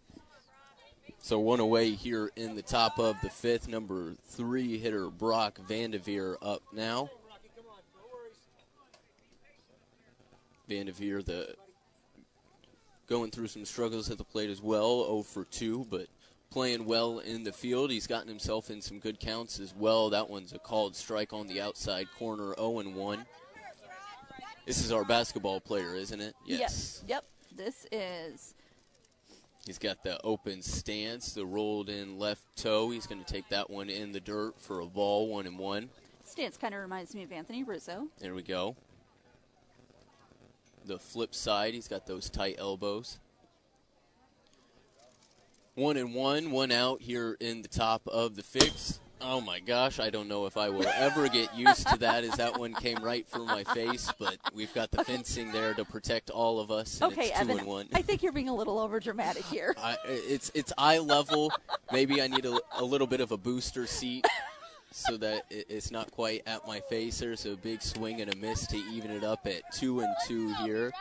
So one away here in the top of the fifth. Number 3 hitter Brock Vandeveer up now. Vandeveer going through some struggles at the plate as well, 0 for 2, but playing well in the field. He's gotten himself in some good counts as well. That one's a called strike on the outside corner, 0-1. This is our basketball player, isn't it? Yes. Yep. This is. He's got the open stance, the rolled in left toe. He's going to take that one in the dirt for a ball, 1-1. Stance kind of reminds me of Anthony Rizzo. There we go. The flip side, he's got those tight elbows. 1-1, one out here in the top of the fifth. Oh my gosh, I don't know if I will ever get used to that, as that one came right for my face, but we've got the fencing there to protect all of us, and okay, it's 2-1. I think you're being a little over dramatic here. It's eye level. Maybe I need a little bit of a booster seat so that it's not quite at my face. There's a big swing and a miss to even it up at 2-2 here.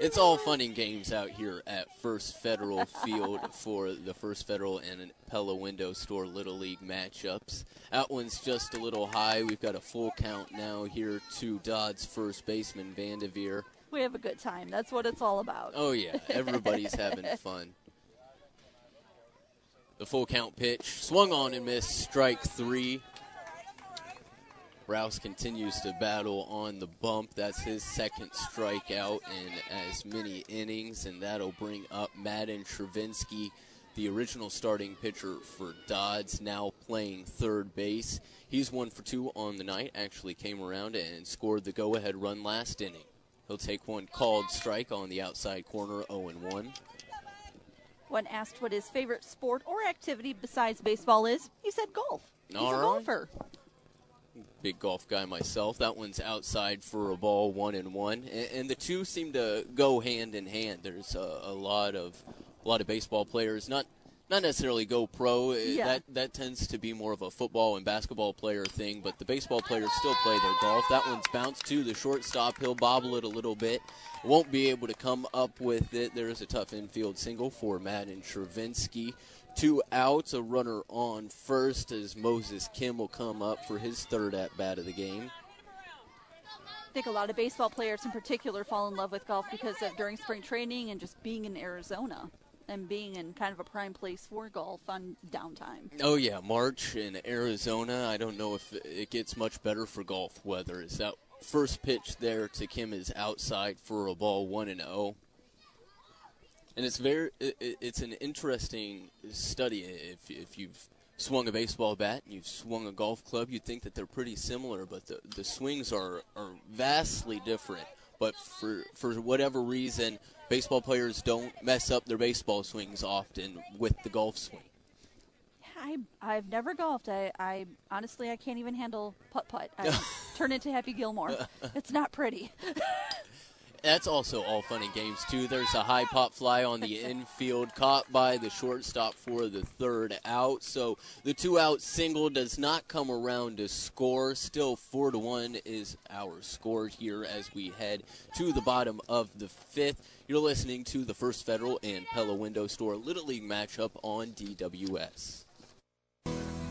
It's all fun and games out here at First Federal Field for the First Federal and Pella Window Store Little League matchups. That one's just a little high. We've got a full count now here to Dodd's first baseman, Vandeveer. We have a good time. That's what it's all about. Oh, yeah. Everybody's having fun. The full count pitch. Swung on and missed. Strike 3. Rouse continues to battle on the bump. That's his second strikeout in as many innings, and that'll bring up Madden Travinsky, the original starting pitcher for Dodds, now playing third base. He's 1 for 2 on the night, actually came around and scored the go-ahead run last inning. He'll take one called strike on the outside corner, 0-1. When asked what his favorite sport or activity besides baseball is, he said golf. He's a golfer. Big golf guy myself. That one's outside for a ball, 1-1. And the two seem to go hand in hand. There's a lot of baseball players, not necessarily go pro. Yeah. That tends to be more of a football and basketball player thing, but the baseball players still play their golf. That one's bounced to the shortstop. He'll bobble it a little bit. Won't be able to come up with it. There is a tough infield single for Madden Travinsky. Two outs, a runner on first as Moses Kim will come up for his third at-bat of the game. I think a lot of baseball players in particular fall in love with golf because during spring training and just being in Arizona and being in kind of a prime place for golf on downtime. Oh, yeah, March in Arizona. I don't know if it gets much better for golf weather. Is that first pitch there to Kim is outside for a ball 1-0. And it's an interesting study. If you've swung a baseball bat and you've swung a golf club, you'd think that they're pretty similar, but the swings are vastly different. But for whatever reason, baseball players don't mess up their baseball swings often with the golf swing. I've never golfed. I honestly, I can't even handle putt-putt. I turn into Happy Gilmore. It's not pretty. That's also all fun and games, too. There's a high pop fly on the infield, caught by the shortstop for the third out. So the two-out single does not come around to score. Still 4-1 is our score here as we head to the bottom of the fifth. You're listening to the First Federal and Pella Window Store Little League matchup on DWS.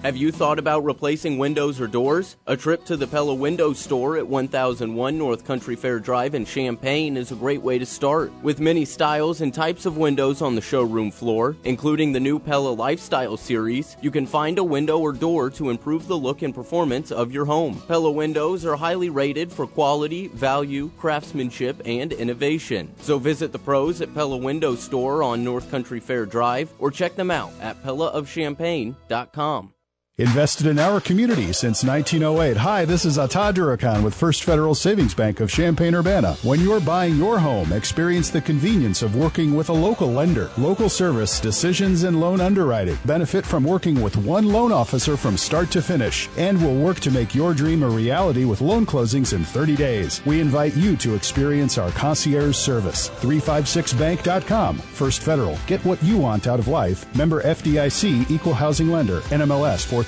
Have you thought about replacing windows or doors? A trip to the Pella Window Store at 1001 North Country Fair Drive in Champaign is a great way to start. With many styles and types of windows on the showroom floor, including the new Pella Lifestyle Series, you can find a window or door to improve the look and performance of your home. Pella Windows are highly rated for quality, value, craftsmanship, and innovation. So visit the pros at Pella Window Store on North Country Fair Drive or check them out at PellaOfChampaign.com. Invested in our community since 1908. Hi, this is Atta Durakan with First Federal Savings Bank of Champaign-Urbana. When you're buying your home, experience the convenience of working with a local lender. Local service, decisions, and loan underwriting. Benefit from working with one loan officer from start to finish. And we'll work to make your dream a reality with loan closings in 30 days. We invite you to experience our concierge service. 356bank.com. First Federal. Get what you want out of life. Member FDIC, Equal Housing Lender. NMLS 435-120.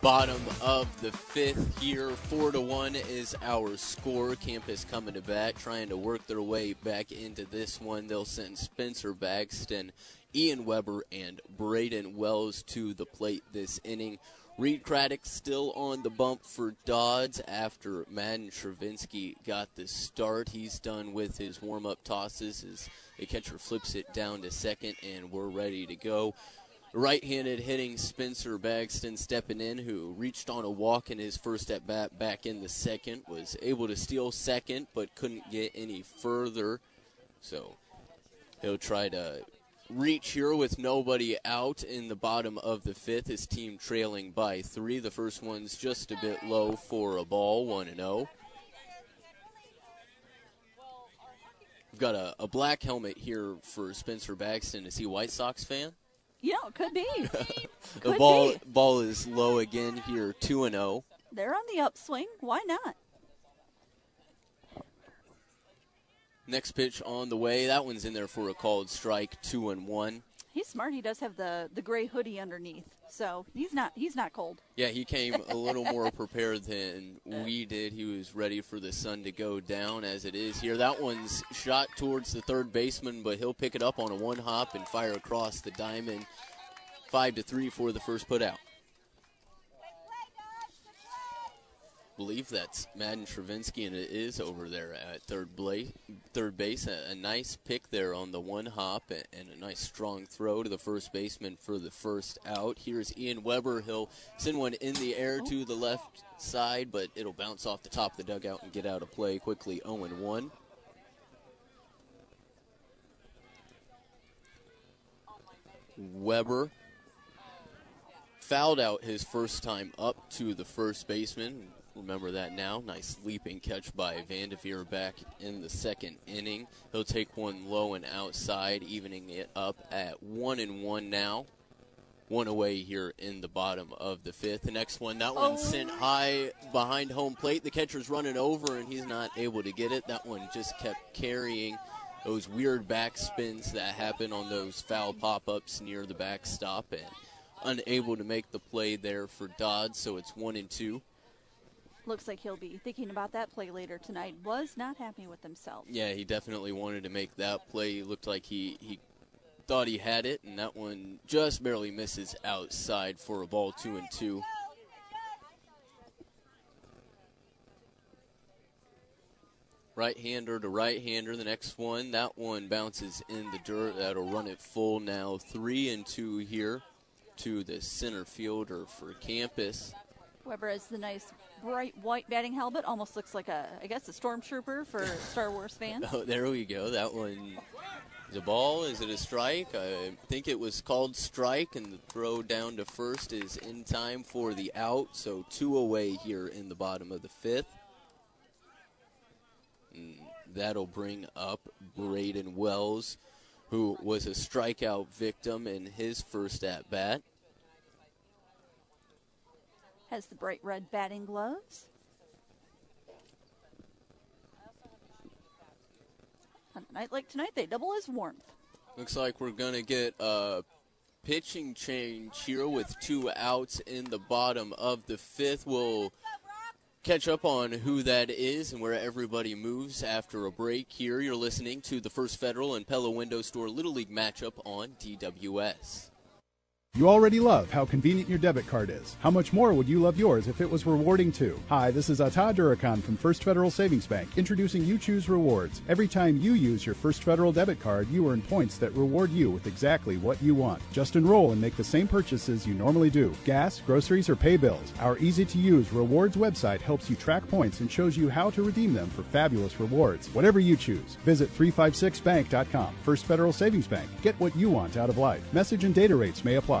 Bottom of the fifth here, 4-1 is our score. Campus coming to bat, trying to work their way back into this one. They'll send Spencer Baxton, Ian Weber, and Braden Wells to the plate this inning. Reed Craddock still on the bump for Dodds after Madden Stravinsky got the start. He's done with his warm-up tosses as the catcher flips it down to second, and we're ready to go. Right-handed hitting Spencer Baxton stepping in, who reached on a walk in his first at-bat back in the second, was able to steal second but couldn't get any further. So he'll try to reach here with nobody out in the bottom of the fifth. His team trailing by 3. The first one's just a bit low for a ball, 1-0. We've got a black helmet here for Spencer Baxton. Is he a White Sox fan? Yeah, it could be. Ball is low again here, 2-0. They're on the upswing. Why not? Next pitch on the way. That one's in there for a called strike, 2-1. He's smart. He does have the gray hoodie underneath, so he's not cold. Yeah, he came a little more prepared than we did. He was ready for the sun to go down as it is here. That one's shot towards the third baseman, but he'll pick it up on a one-hop and fire across the diamond. 5-3 for the first put out. I believe that's Madden Stravinsky, and it is over there at third base. A nice pick there on the one hop and a nice strong throw to the first baseman for the first out. Here's Ian Weber. He'll send one in the air to the left side, but it'll bounce off the top of the dugout and get out of play quickly, 0-1. Weber fouled out his first time up to the first baseman. Remember that now. Nice leaping catch by Vandeveer back in the second inning. He'll take one low and outside, evening it up at 1-1 now. One away here in the bottom of the fifth. The next one, that one's sent high behind home plate. The catcher's running over, and he's not able to get it. That one just kept carrying those weird backspins that happen on those foul pop-ups near the backstop, and unable to make the play there for Dodd, so it's 1-2. looks like he'll be thinking about that play later tonight. Was not happy with himself. Yeah, he definitely wanted to make that play. He looked like he thought he had it, and that one just barely misses outside for a ball 2-2. Right-hander to right-hander. The next one, that one bounces in the dirt. That'll run it full now. 3-2 here to the center fielder for campus. Weber has the nice bright white batting helmet. Almost looks like a stormtrooper for Star Wars fans. Oh, there we go. That one is a ball. Is it a strike? I think it was called strike, and the throw down to first is in time for the out. So two away here in the bottom of the fifth. And that'll bring up Braden Wells, who was a strikeout victim in his first at-bat. Has the bright red batting gloves. On a night like tonight, they double as warmth. Looks like we're going to get a pitching change here with two outs in the bottom of the fifth. We'll catch up on who that is and where everybody moves after a break here. You're listening to the First Federal and Pella Window Store Little League matchup on DWS. You already love how convenient your debit card is. How much more would you love yours if it was rewarding too? Hi, this is Atta Durakan from First Federal Savings Bank, introducing You Choose Rewards. Every time you use your First Federal debit card, you earn points that reward you with exactly what you want. Just enroll and make the same purchases you normally do. Gas, groceries, or pay bills. Our easy-to-use rewards website helps you track points and shows you how to redeem them for fabulous rewards. Whatever you choose, visit 356bank.com. First Federal Savings Bank. Get what you want out of life. Message and data rates may apply.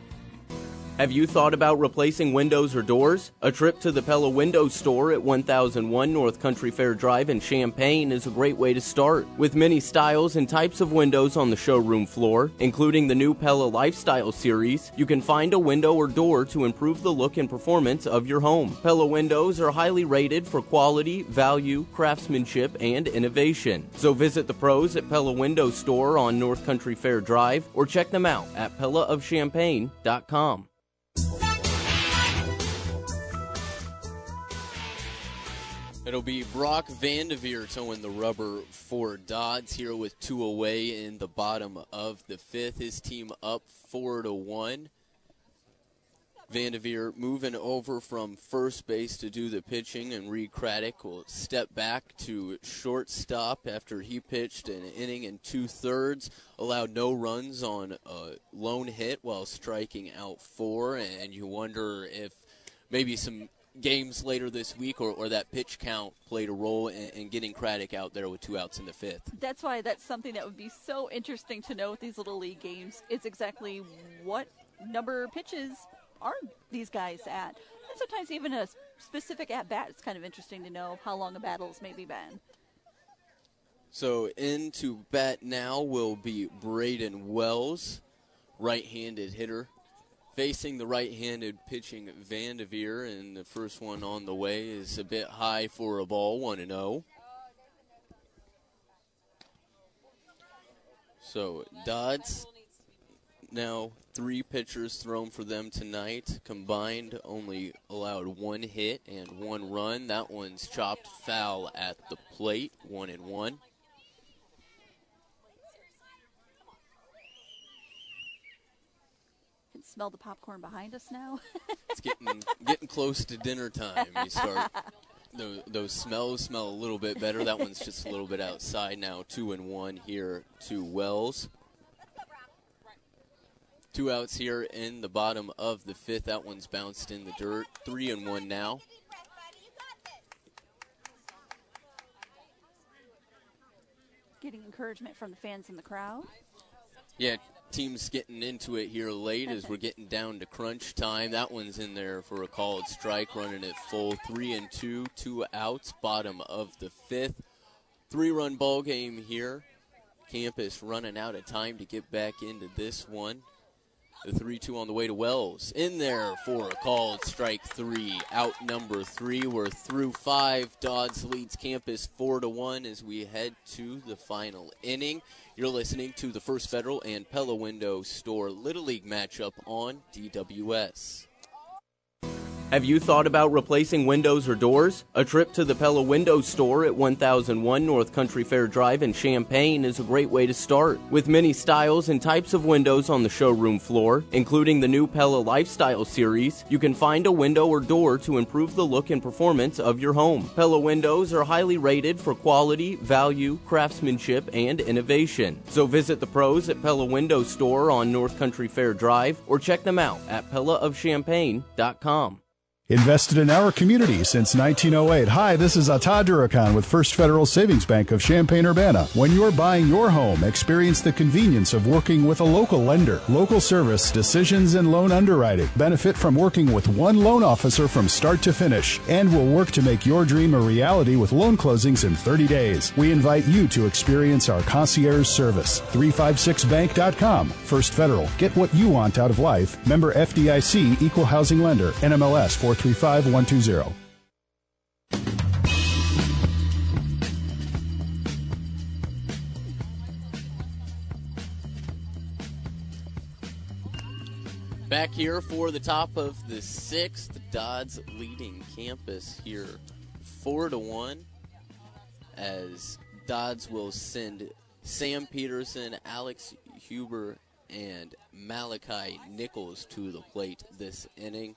Have you thought about replacing windows or doors? A trip to the Pella Window Store at 1001 North Country Fair Drive in Champaign is a great way to start. With many styles and types of windows on the showroom floor, including the new Pella Lifestyle Series, you can find a window or door to improve the look and performance of your home. Pella Windows are highly rated for quality, value, craftsmanship, and innovation. So visit the pros at Pella Window Store on North Country Fair Drive or check them out at PellaOfChampaign.com. It'll be Brock Vandeveer towing the rubber for Dodds here with two away in the bottom of the fifth. His team up 4-1. Vandeveer moving over from first base to do the pitching, and Reed Craddock will step back to shortstop after he pitched an inning and 2/3, allowed no runs on a lone hit while striking out 4, and you wonder if maybe some games later this week or that pitch count played a role in getting Craddock out there with two outs in the fifth. That's why that's something that would be so interesting to know with these Little League games is exactly what number of pitches are these guys at. And sometimes even a specific at-bat, it's kind of interesting to know how long a battle's maybe been. So into bat now will be Braden Wells, right-handed hitter, facing the right-handed pitching Vandeveer, and the first one on the way is a bit high for a ball, 1-0. So Dodds, now 3 pitchers thrown for them tonight. Combined, only allowed 1 hit and 1 run. That one's chopped foul at the plate, 1-1. Can smell the popcorn behind us now. It's getting close to dinner time. You start those smells smell a little bit better. That one's just a little bit outside now. 2-1 here to Wells. 2 outs here in the bottom of the fifth. That one's bounced in the dirt. 3-1 now. Getting encouragement from the fans in the crowd. Yeah, team's getting into it here late as we're getting down to crunch time. That one's in there for a called strike, running it full. 3-2, 2 outs, bottom of the fifth. 3-run ball game here. Campus running out of time to get back into this one. The 3-2 on the way to Wells. In there for a called strike 3. Out number 3. We're through 5. Dodds leads Campus 4-1 as we head to the final inning. You're listening to the First Federal and Pella Window Store Little League matchup on DWS. Have you thought about replacing windows or doors? A trip to the Pella Window Store at 1001 North Country Fair Drive in Champaign is a great way to start. With many styles and types of windows on the showroom floor, including the new Pella Lifestyle Series, you can find a window or door to improve the look and performance of your home. Pella Windows are highly rated for quality, value, craftsmanship, and innovation. So visit the pros at Pella Window Store on North Country Fair Drive or check them out at PellaOfChampaign.com. Invested in our community since 1908. Hi, this is Atta Durakan with First Federal Savings Bank of Champaign-Urbana. When you're buying your home, experience the convenience of working with a local lender. Local service, decisions, and loan underwriting. Benefit from working with one loan officer from start to finish. And we'll work to make your dream a reality with loan closings in 30 days. We invite you to experience our concierge service. 356bank.com. First Federal. Get what you want out of life. Member FDIC, Equal Housing Lender. NMLS 435-120. Back here for the top of the sixth, Dodds leading campus here 4-1 as Dodds will send Sam Peterson, Alex Huber, and Malachi Nichols to the plate this inning.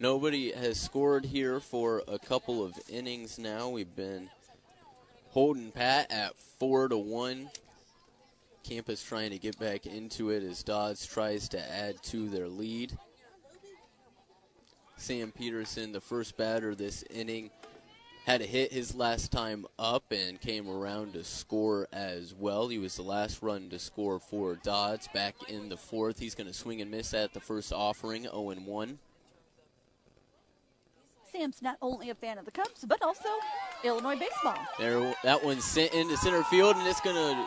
Nobody has scored here for a couple of innings now. We've been holding pat at 4-1. Campus trying to get back into it as Dodds tries to add to their lead. Sam Peterson, the first batter this inning, had a hit his last time up and came around to score as well. He was the last run to score for Dodds. Back in the fourth, he's going to swing and miss at the first offering, 0-1. Sam's not only a fan of the Cubs, but also Illinois baseball. There, that one sent into center field, and it's going to...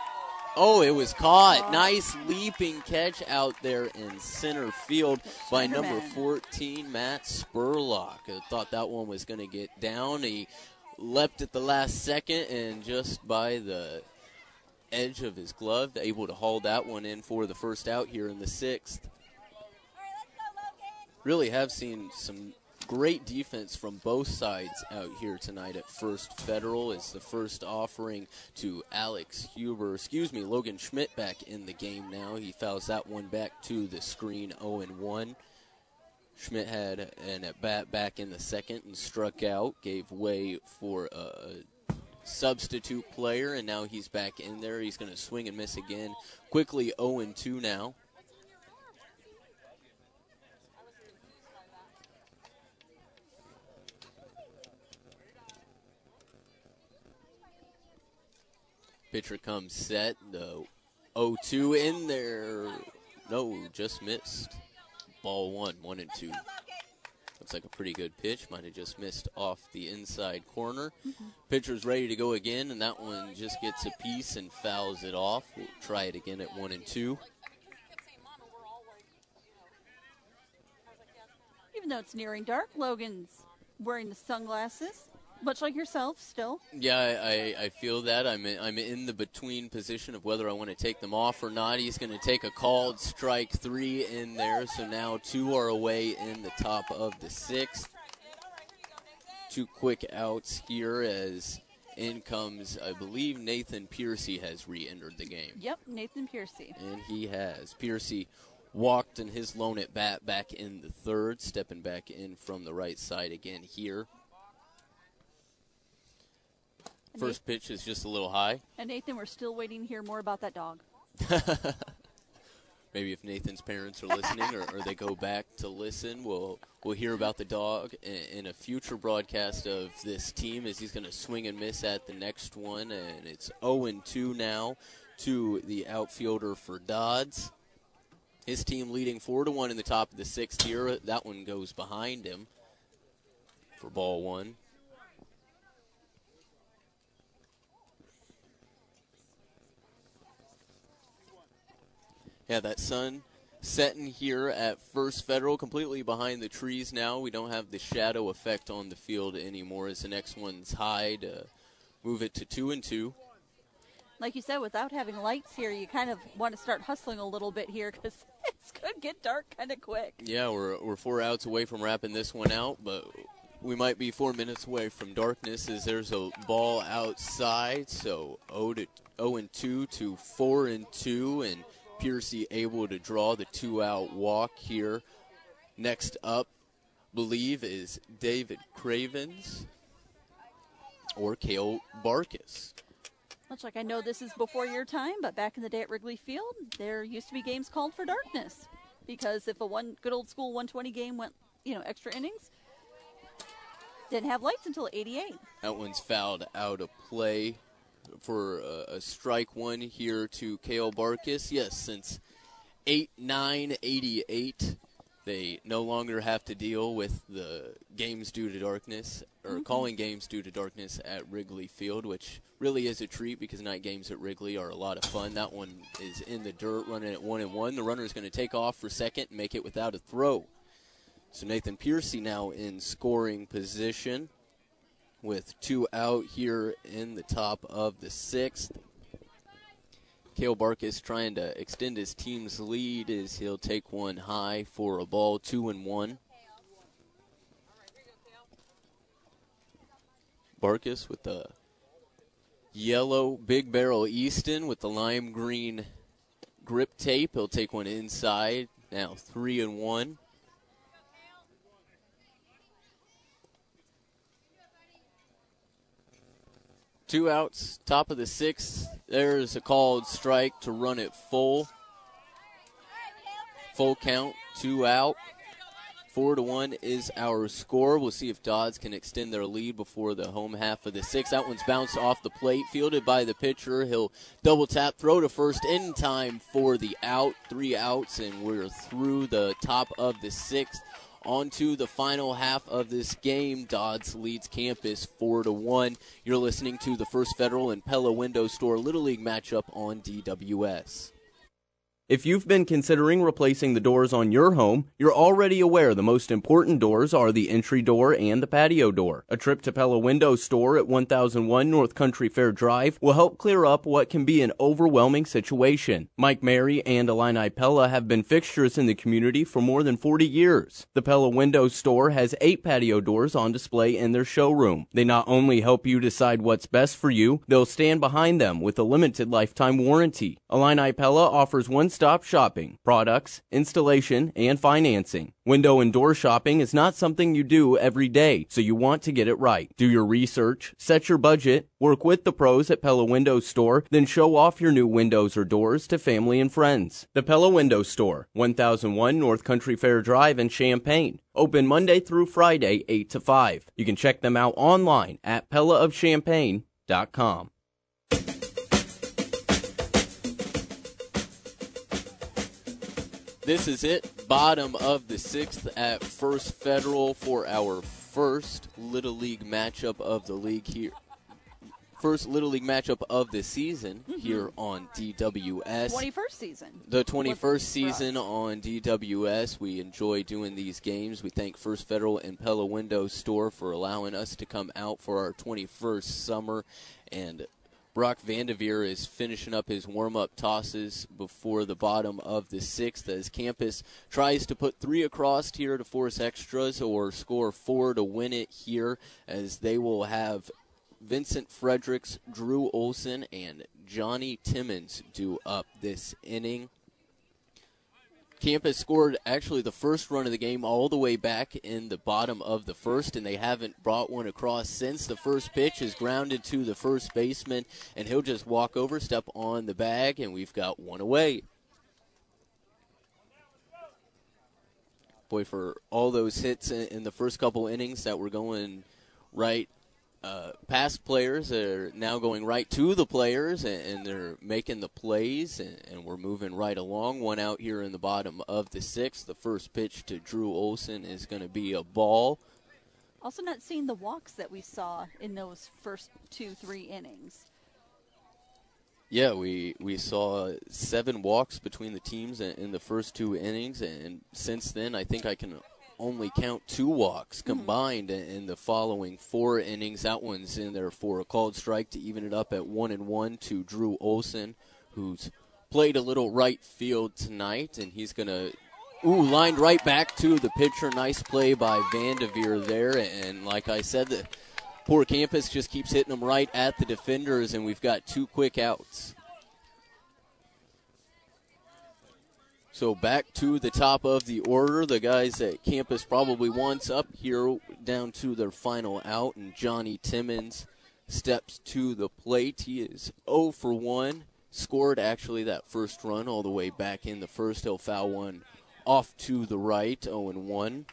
Oh, it was caught. Oh. Nice leaping catch out there in center field by number 14, Matt Spurlock. I thought that one was going to get down. He leapt at the last second, and just by the edge of his glove, able to haul that one in for the first out here in the sixth. Really have seen some... great defense from both sides out here tonight at First Federal. It's the first offering to Logan Schmidt back in the game now. He fouls that one back to the screen, 0-1. Schmidt had an at-bat back in the second and struck out, gave way for a substitute player, and now he's back in there. He's going to swing and miss again. Quickly 0-2 now. Pitcher comes set, the 0-2 in there. No, just missed. Ball one, 1-2. Looks like a pretty good pitch. Might have just missed off the inside corner. Pitcher's ready to go again, and that one just gets a piece and fouls it off. We'll try it again at 1-2. Even though it's nearing dark, Logan's wearing the sunglasses. Much like yourself, still. Yeah, I feel that. I'm in the between position of whether I want to take them off or not. He's going to take a called strike three in there, so now two are away in the top of the sixth. Two quick outs here as in comes, I believe, Nathan Piercy has re-entered the game. Yep, Nathan Piercy. And he has. Piercy walked in his lone at bat back in the third, stepping back in from the right side again here. First pitch is just a little high. And Nathan, we're still waiting to hear more about that dog. Maybe if Nathan's parents are listening or they go back to listen, we'll hear about the dog in a future broadcast of this team as he's going to swing and miss at the next one. And it's 0-2 now to the outfielder for Dodds. His team leading 4-1 in the top of the sixth here. That one goes behind him for ball one. Yeah, that sun setting here at First Federal, completely behind the trees now. We don't have the shadow effect on the field anymore as the next one's high to move it to 2-2. Like you said, without having lights here, you kind of want to start hustling a little bit here because it's could get dark kind of quick. Yeah, we're 4 outs away from wrapping this one out, but we might be 4 minutes away from darkness as there's a ball outside. So 0-2 to 4-2, and Piercy able to draw the 2-out walk here. Next up, believe, is David Cravens or Cale Barkus. Much like, I know this is before your time, but back in the day at Wrigley Field, there used to be games called for darkness, because if a one good old school 120 game went, extra innings, didn't have lights until 88. That one's fouled out of play for a strike one here to Cale Barkus. Yes, since 8/9/88, they no longer have to deal with the games due to darkness, or calling games due to darkness at Wrigley Field, which really is a treat because night games at Wrigley are a lot of fun. That one is in the dirt, running at 1-1. The runner is going to take off for second and make it without a throw. So Nathan Piercy now in scoring position with 2 out here in the top of the 6th. Cale Barkus trying to extend his team's lead as he'll take one high for a ball, 2-1. Barkus with the yellow big barrel Easton with the lime green grip tape. He'll take one inside. Now 3-1. Two outs, top of the 6th. There's a called strike to run it full. Full count, 2 out. 4-1 is our score. We'll see if Dodds can extend their lead before the home half of the 6th. That one's bounced off the plate, fielded by the pitcher. He'll double tap, throw to first in time for the out. 3 outs, and we're through the top of the 6th. On to the final half of this game. Dodds leads Campus 4-1. You're listening to the First Federal and Pella Window Store Little League matchup on DWS. If you've been considering replacing the doors on your home, you're already aware the most important doors are the entry door and the patio door. A trip to Pella Window Store at 1001 North Country Fair Drive will help clear up what can be an overwhelming situation. Mike Mary and Illini Pella have been fixtures in the community for more than 40 years. The Pella Window Store has 8 patio doors on display in their showroom. They not only help you decide what's best for you, they'll stand behind them with a limited lifetime warranty. Illini Pella offers one-stop shopping, products, installation, and financing. Window and door shopping is not something you do every day, so you want to get it right. Do your research, set your budget, work with the pros at Pella Window Store, then show off your new windows or doors to family and friends. The Pella Window Store, 1001 North Country Fair Drive in Champaign. Open Monday through Friday, 8 to 5. You can check them out online at PellaOfChampaign.com. This is it, bottom of the 6th at First Federal for our first Little League matchup of the league here. First Little League matchup of the season here on DWS. 21st season. The 21st season on DWS. We enjoy doing these games. We thank First Federal and Pella Window Store for allowing us to come out for our 21st summer. And Brock Vandeveer is finishing up his warm-up tosses before the bottom of the 6th as Campus tries to put 3 across here to force extras or score 4 to win it here, as they will have Vincent Fredericks, Drew Olson, and Johnny Timmons due up this inning. Campus scored actually the first run of the game all the way back in the bottom of the 1st, and they haven't brought one across since. The first pitch is grounded to the first baseman, and he'll just walk over, step on the bag, and we've got one away. Boy, for all those hits in the first couple innings that were going right past players, they're now going right to the players, and they're making the plays, and we're moving right along. One out here in the bottom of the 6th. The first pitch to Drew Olson is going to be a ball. Also not seeing the walks that we saw in those first 2-3 innings. Yeah, we saw 7 walks between the teams in the first 2 innings, and since then I think I can only count 2 walks combined in the following 4 innings. That one's in there for a called strike to even it up at 1-1 to Drew Olson, who's played a little right field tonight, and he's going to Ooh, lined right back to the pitcher. Nice play by Vandeveer there. And like I said, the poor Campus just keeps hitting them right at the defenders, and we've got two quick outs. So back to the top of the order. The guys at Campus probably wants up here down to their final out, and Johnny Timmons steps to the plate. He is 0 for 1. Scored actually that first run all the way back in the first. He'll foul one off to the right, 0-1.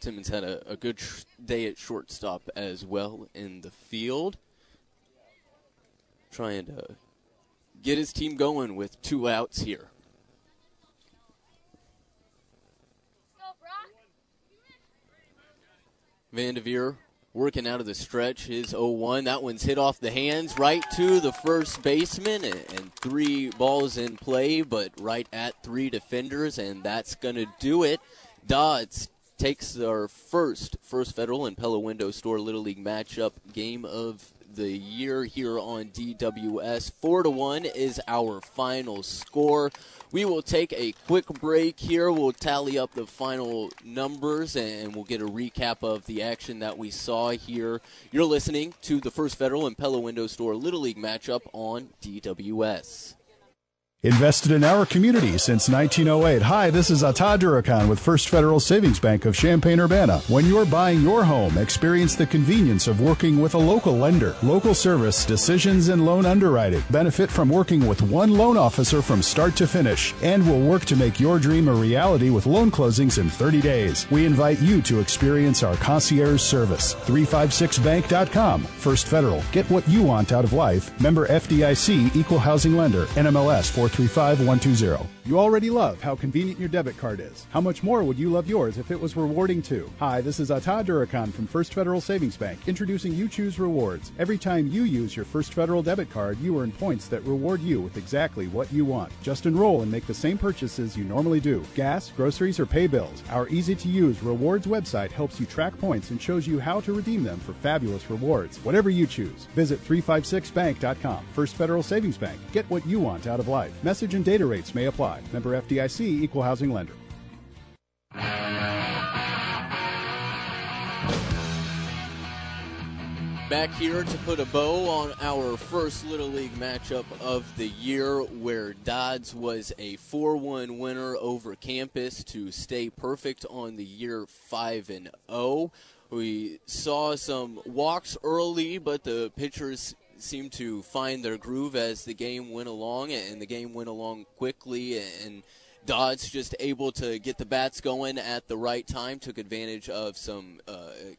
Timmons had a good day at shortstop as well in the field. Trying to get his team going with two outs here. Vandeveer working out of the stretch, his 0-1. That one's hit off the hands right to the first baseman, and three balls in play, but right at three defenders, and that's going to do it. Dodds takes our first Federal and Pella Window Store Little League matchup game of the year here on DWS. 4-1 is our final score. We will take a quick break here. We'll tally up the final numbers, and we'll get a recap of the action that we saw here. You're listening to the First Federal and Pella Window Store Little League matchup on DWS. Invested in our community since 1908. Hi, this is Atta Durakan with First Federal Savings Bank of Champaign-Urbana. When you're buying your home, experience the convenience of working with a local lender. Local service, decisions, and loan underwriting. Benefit from working with one loan officer from start to finish. And we'll work to make your dream a reality with loan closings in 30 days. We invite you to experience our concierge service. 356bank.com. First Federal. Get what you want out of life. Member FDIC, Equal Housing Lender. NMLS 435-120. You already love how convenient your debit card is. How much more would you love yours if it was rewarding too? Hi, this is Atta Durakan from First Federal Savings Bank, introducing You Choose Rewards. Every time you use your First Federal debit card, you earn points that reward you with exactly what you want. Just enroll and make the same purchases you normally do. Gas, groceries, or pay bills. Our easy-to-use rewards website helps you track points and shows you how to redeem them for fabulous rewards. Whatever you choose, visit 356bank.com. First Federal Savings Bank. Get what you want out of life. Message and data rates may apply. Member FDIC, Equal Housing Lender. Back here to put a bow on our first Little League matchup of the year, where Dodds was a 4-1 winner over Campus to stay perfect on the year 5-0. We saw some walks early, but the pitchers seemed to find their groove as the game went along, and the game went along quickly, and Dodds just able to get the bats going at the right time, took advantage of some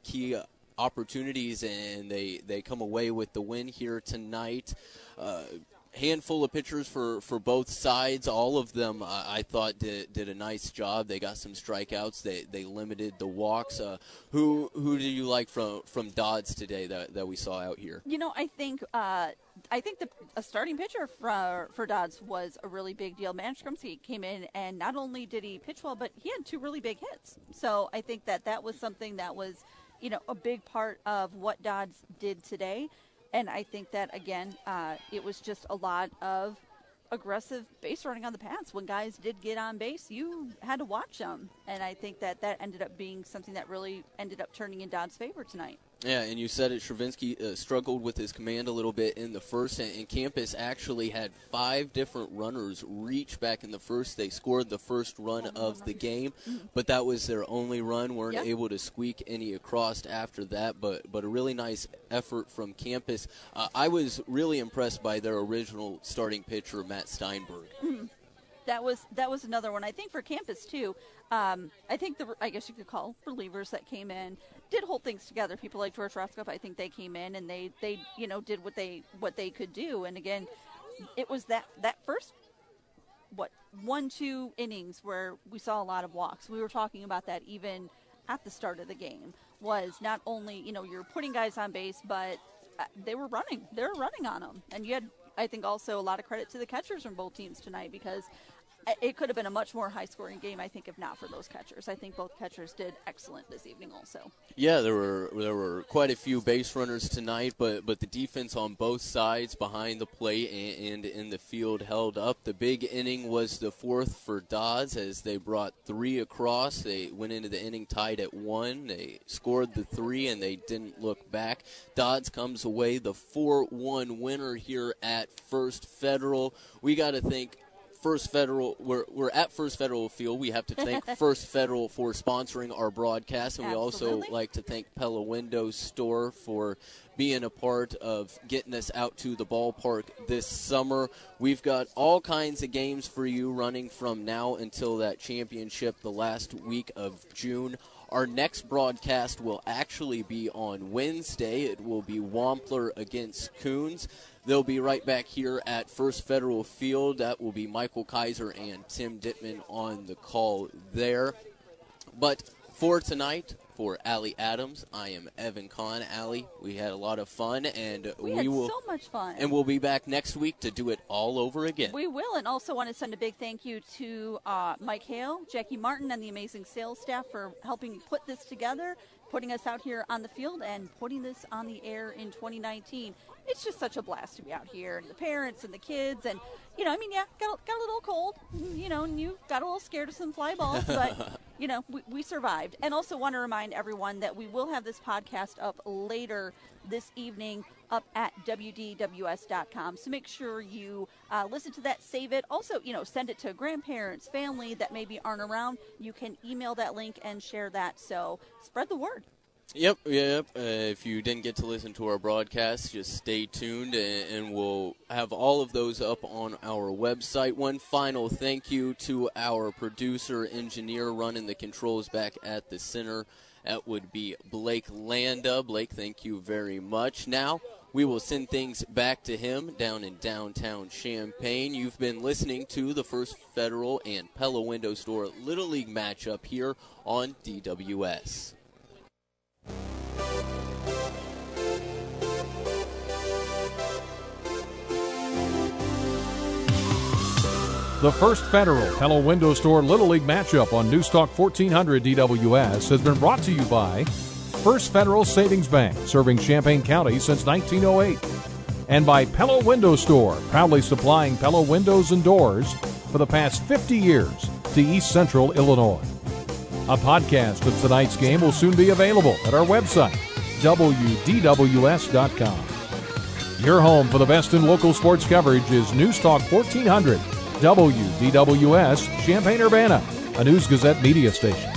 key opportunities, and they come away with the win here tonight. Handful of pitchers for both sides. All of them, I thought, did a nice job. They got some strikeouts. They limited the walks. Who do you like from Dodds today that we saw out here? You know, I think a starting pitcher for Dodds was a really big deal. Matt Skrumsky came in, and not only did he pitch well, but he had two really big hits. So I think that was something that was, you know, a big part of what Dodds did today. And I think that, again, it was just a lot of aggressive base running on the paths. When guys did get on base, you had to watch them. And I think that ended up being something that really ended up turning in Dodd's favor tonight. Yeah, and you said it, Stravinsky struggled with his command a little bit in the first, and Campus actually had five different runners reach back in the first. They scored the first run of the game, but that was their only run. Weren't able to squeak any across after that, but a really nice effort from Campus. I was really impressed by their original starting pitcher, Matt Steinberg. Mm-hmm. That was another one. I think for Campus, too, I think I guess you could call relievers that came in, did hold things together. People like George Roscoff, I think they came in and they you know, did what they could do. And, again, it was that first, 1-2 innings where we saw a lot of walks. We were talking about that even at the start of the game, was not only, you know, you're putting guys on base, but they were running. They were running on them. And you had, I think, also a lot of credit to the catchers from both teams tonight, because it could have been a much more high-scoring game, I think, if not for those catchers. I think both catchers did excellent this evening also. Yeah, there were quite a few base runners tonight, but the defense on both sides behind the plate and in the field held up. The big inning was the fourth for Dodds as they brought three across. They went into the inning tied at one. They scored the three, and they didn't look back. Dodds comes away the 4-1 winner here at First Federal. We got to thank First Federal. We're at First Federal Field. We have to thank First Federal for sponsoring our broadcast, and we also like to thank Pella Window Store for being a part of getting us out to the ballpark this summer. We've got all kinds of games for you running from now until that championship the last week of June. Our next broadcast will actually be on Wednesday. It will be Wampler against Coons. They'll be right back here at First Federal Field. That will be Michael Kaiser and Tim Dittman on the call there. But for tonight, for Allie Adams, I am Evan Kahn. Allie, we had a lot of fun, and we had so much fun. And we'll be back next week to do it all over again. We will, and also want to send a big thank you to Mike Hale, Jackie Martin, and the amazing sales staff for helping put this together, putting us out here on the field, and putting this on the air in 2019. It's just such a blast to be out here, and the parents and the kids, and, got a little cold, and you got a little scared of some fly balls, but, we survived. And also want to remind everyone that we will have this podcast up later this evening up at WDWS.com, so make sure you listen to that, save it. Also, send it to grandparents, family that maybe aren't around. You can email that link and share that, so spread the word. Yep. If you didn't get to listen to our broadcast, just stay tuned, and we'll have all of those up on our website. One final thank you to our producer, engineer, running the controls back at the center. That would be Blake Landa. Blake, thank you very much. Now we will send things back to him down in downtown Champaign. You've been listening to the First Federal and Pella Window Store Little League matchup here on DWS. The First Federal Pella Window Store Little League matchup on Newstalk 1400 DWS has been brought to you by First Federal Savings Bank, serving Champaign County since 1908, and by Pella Window Store, proudly supplying Pella windows and doors for the past 50 years to East Central Illinois. A podcast of tonight's game will soon be available at our website, WDWS.com. Your home for the best in local sports coverage is Newstalk 1400, WDWS, Champaign-Urbana, a News-Gazette media station.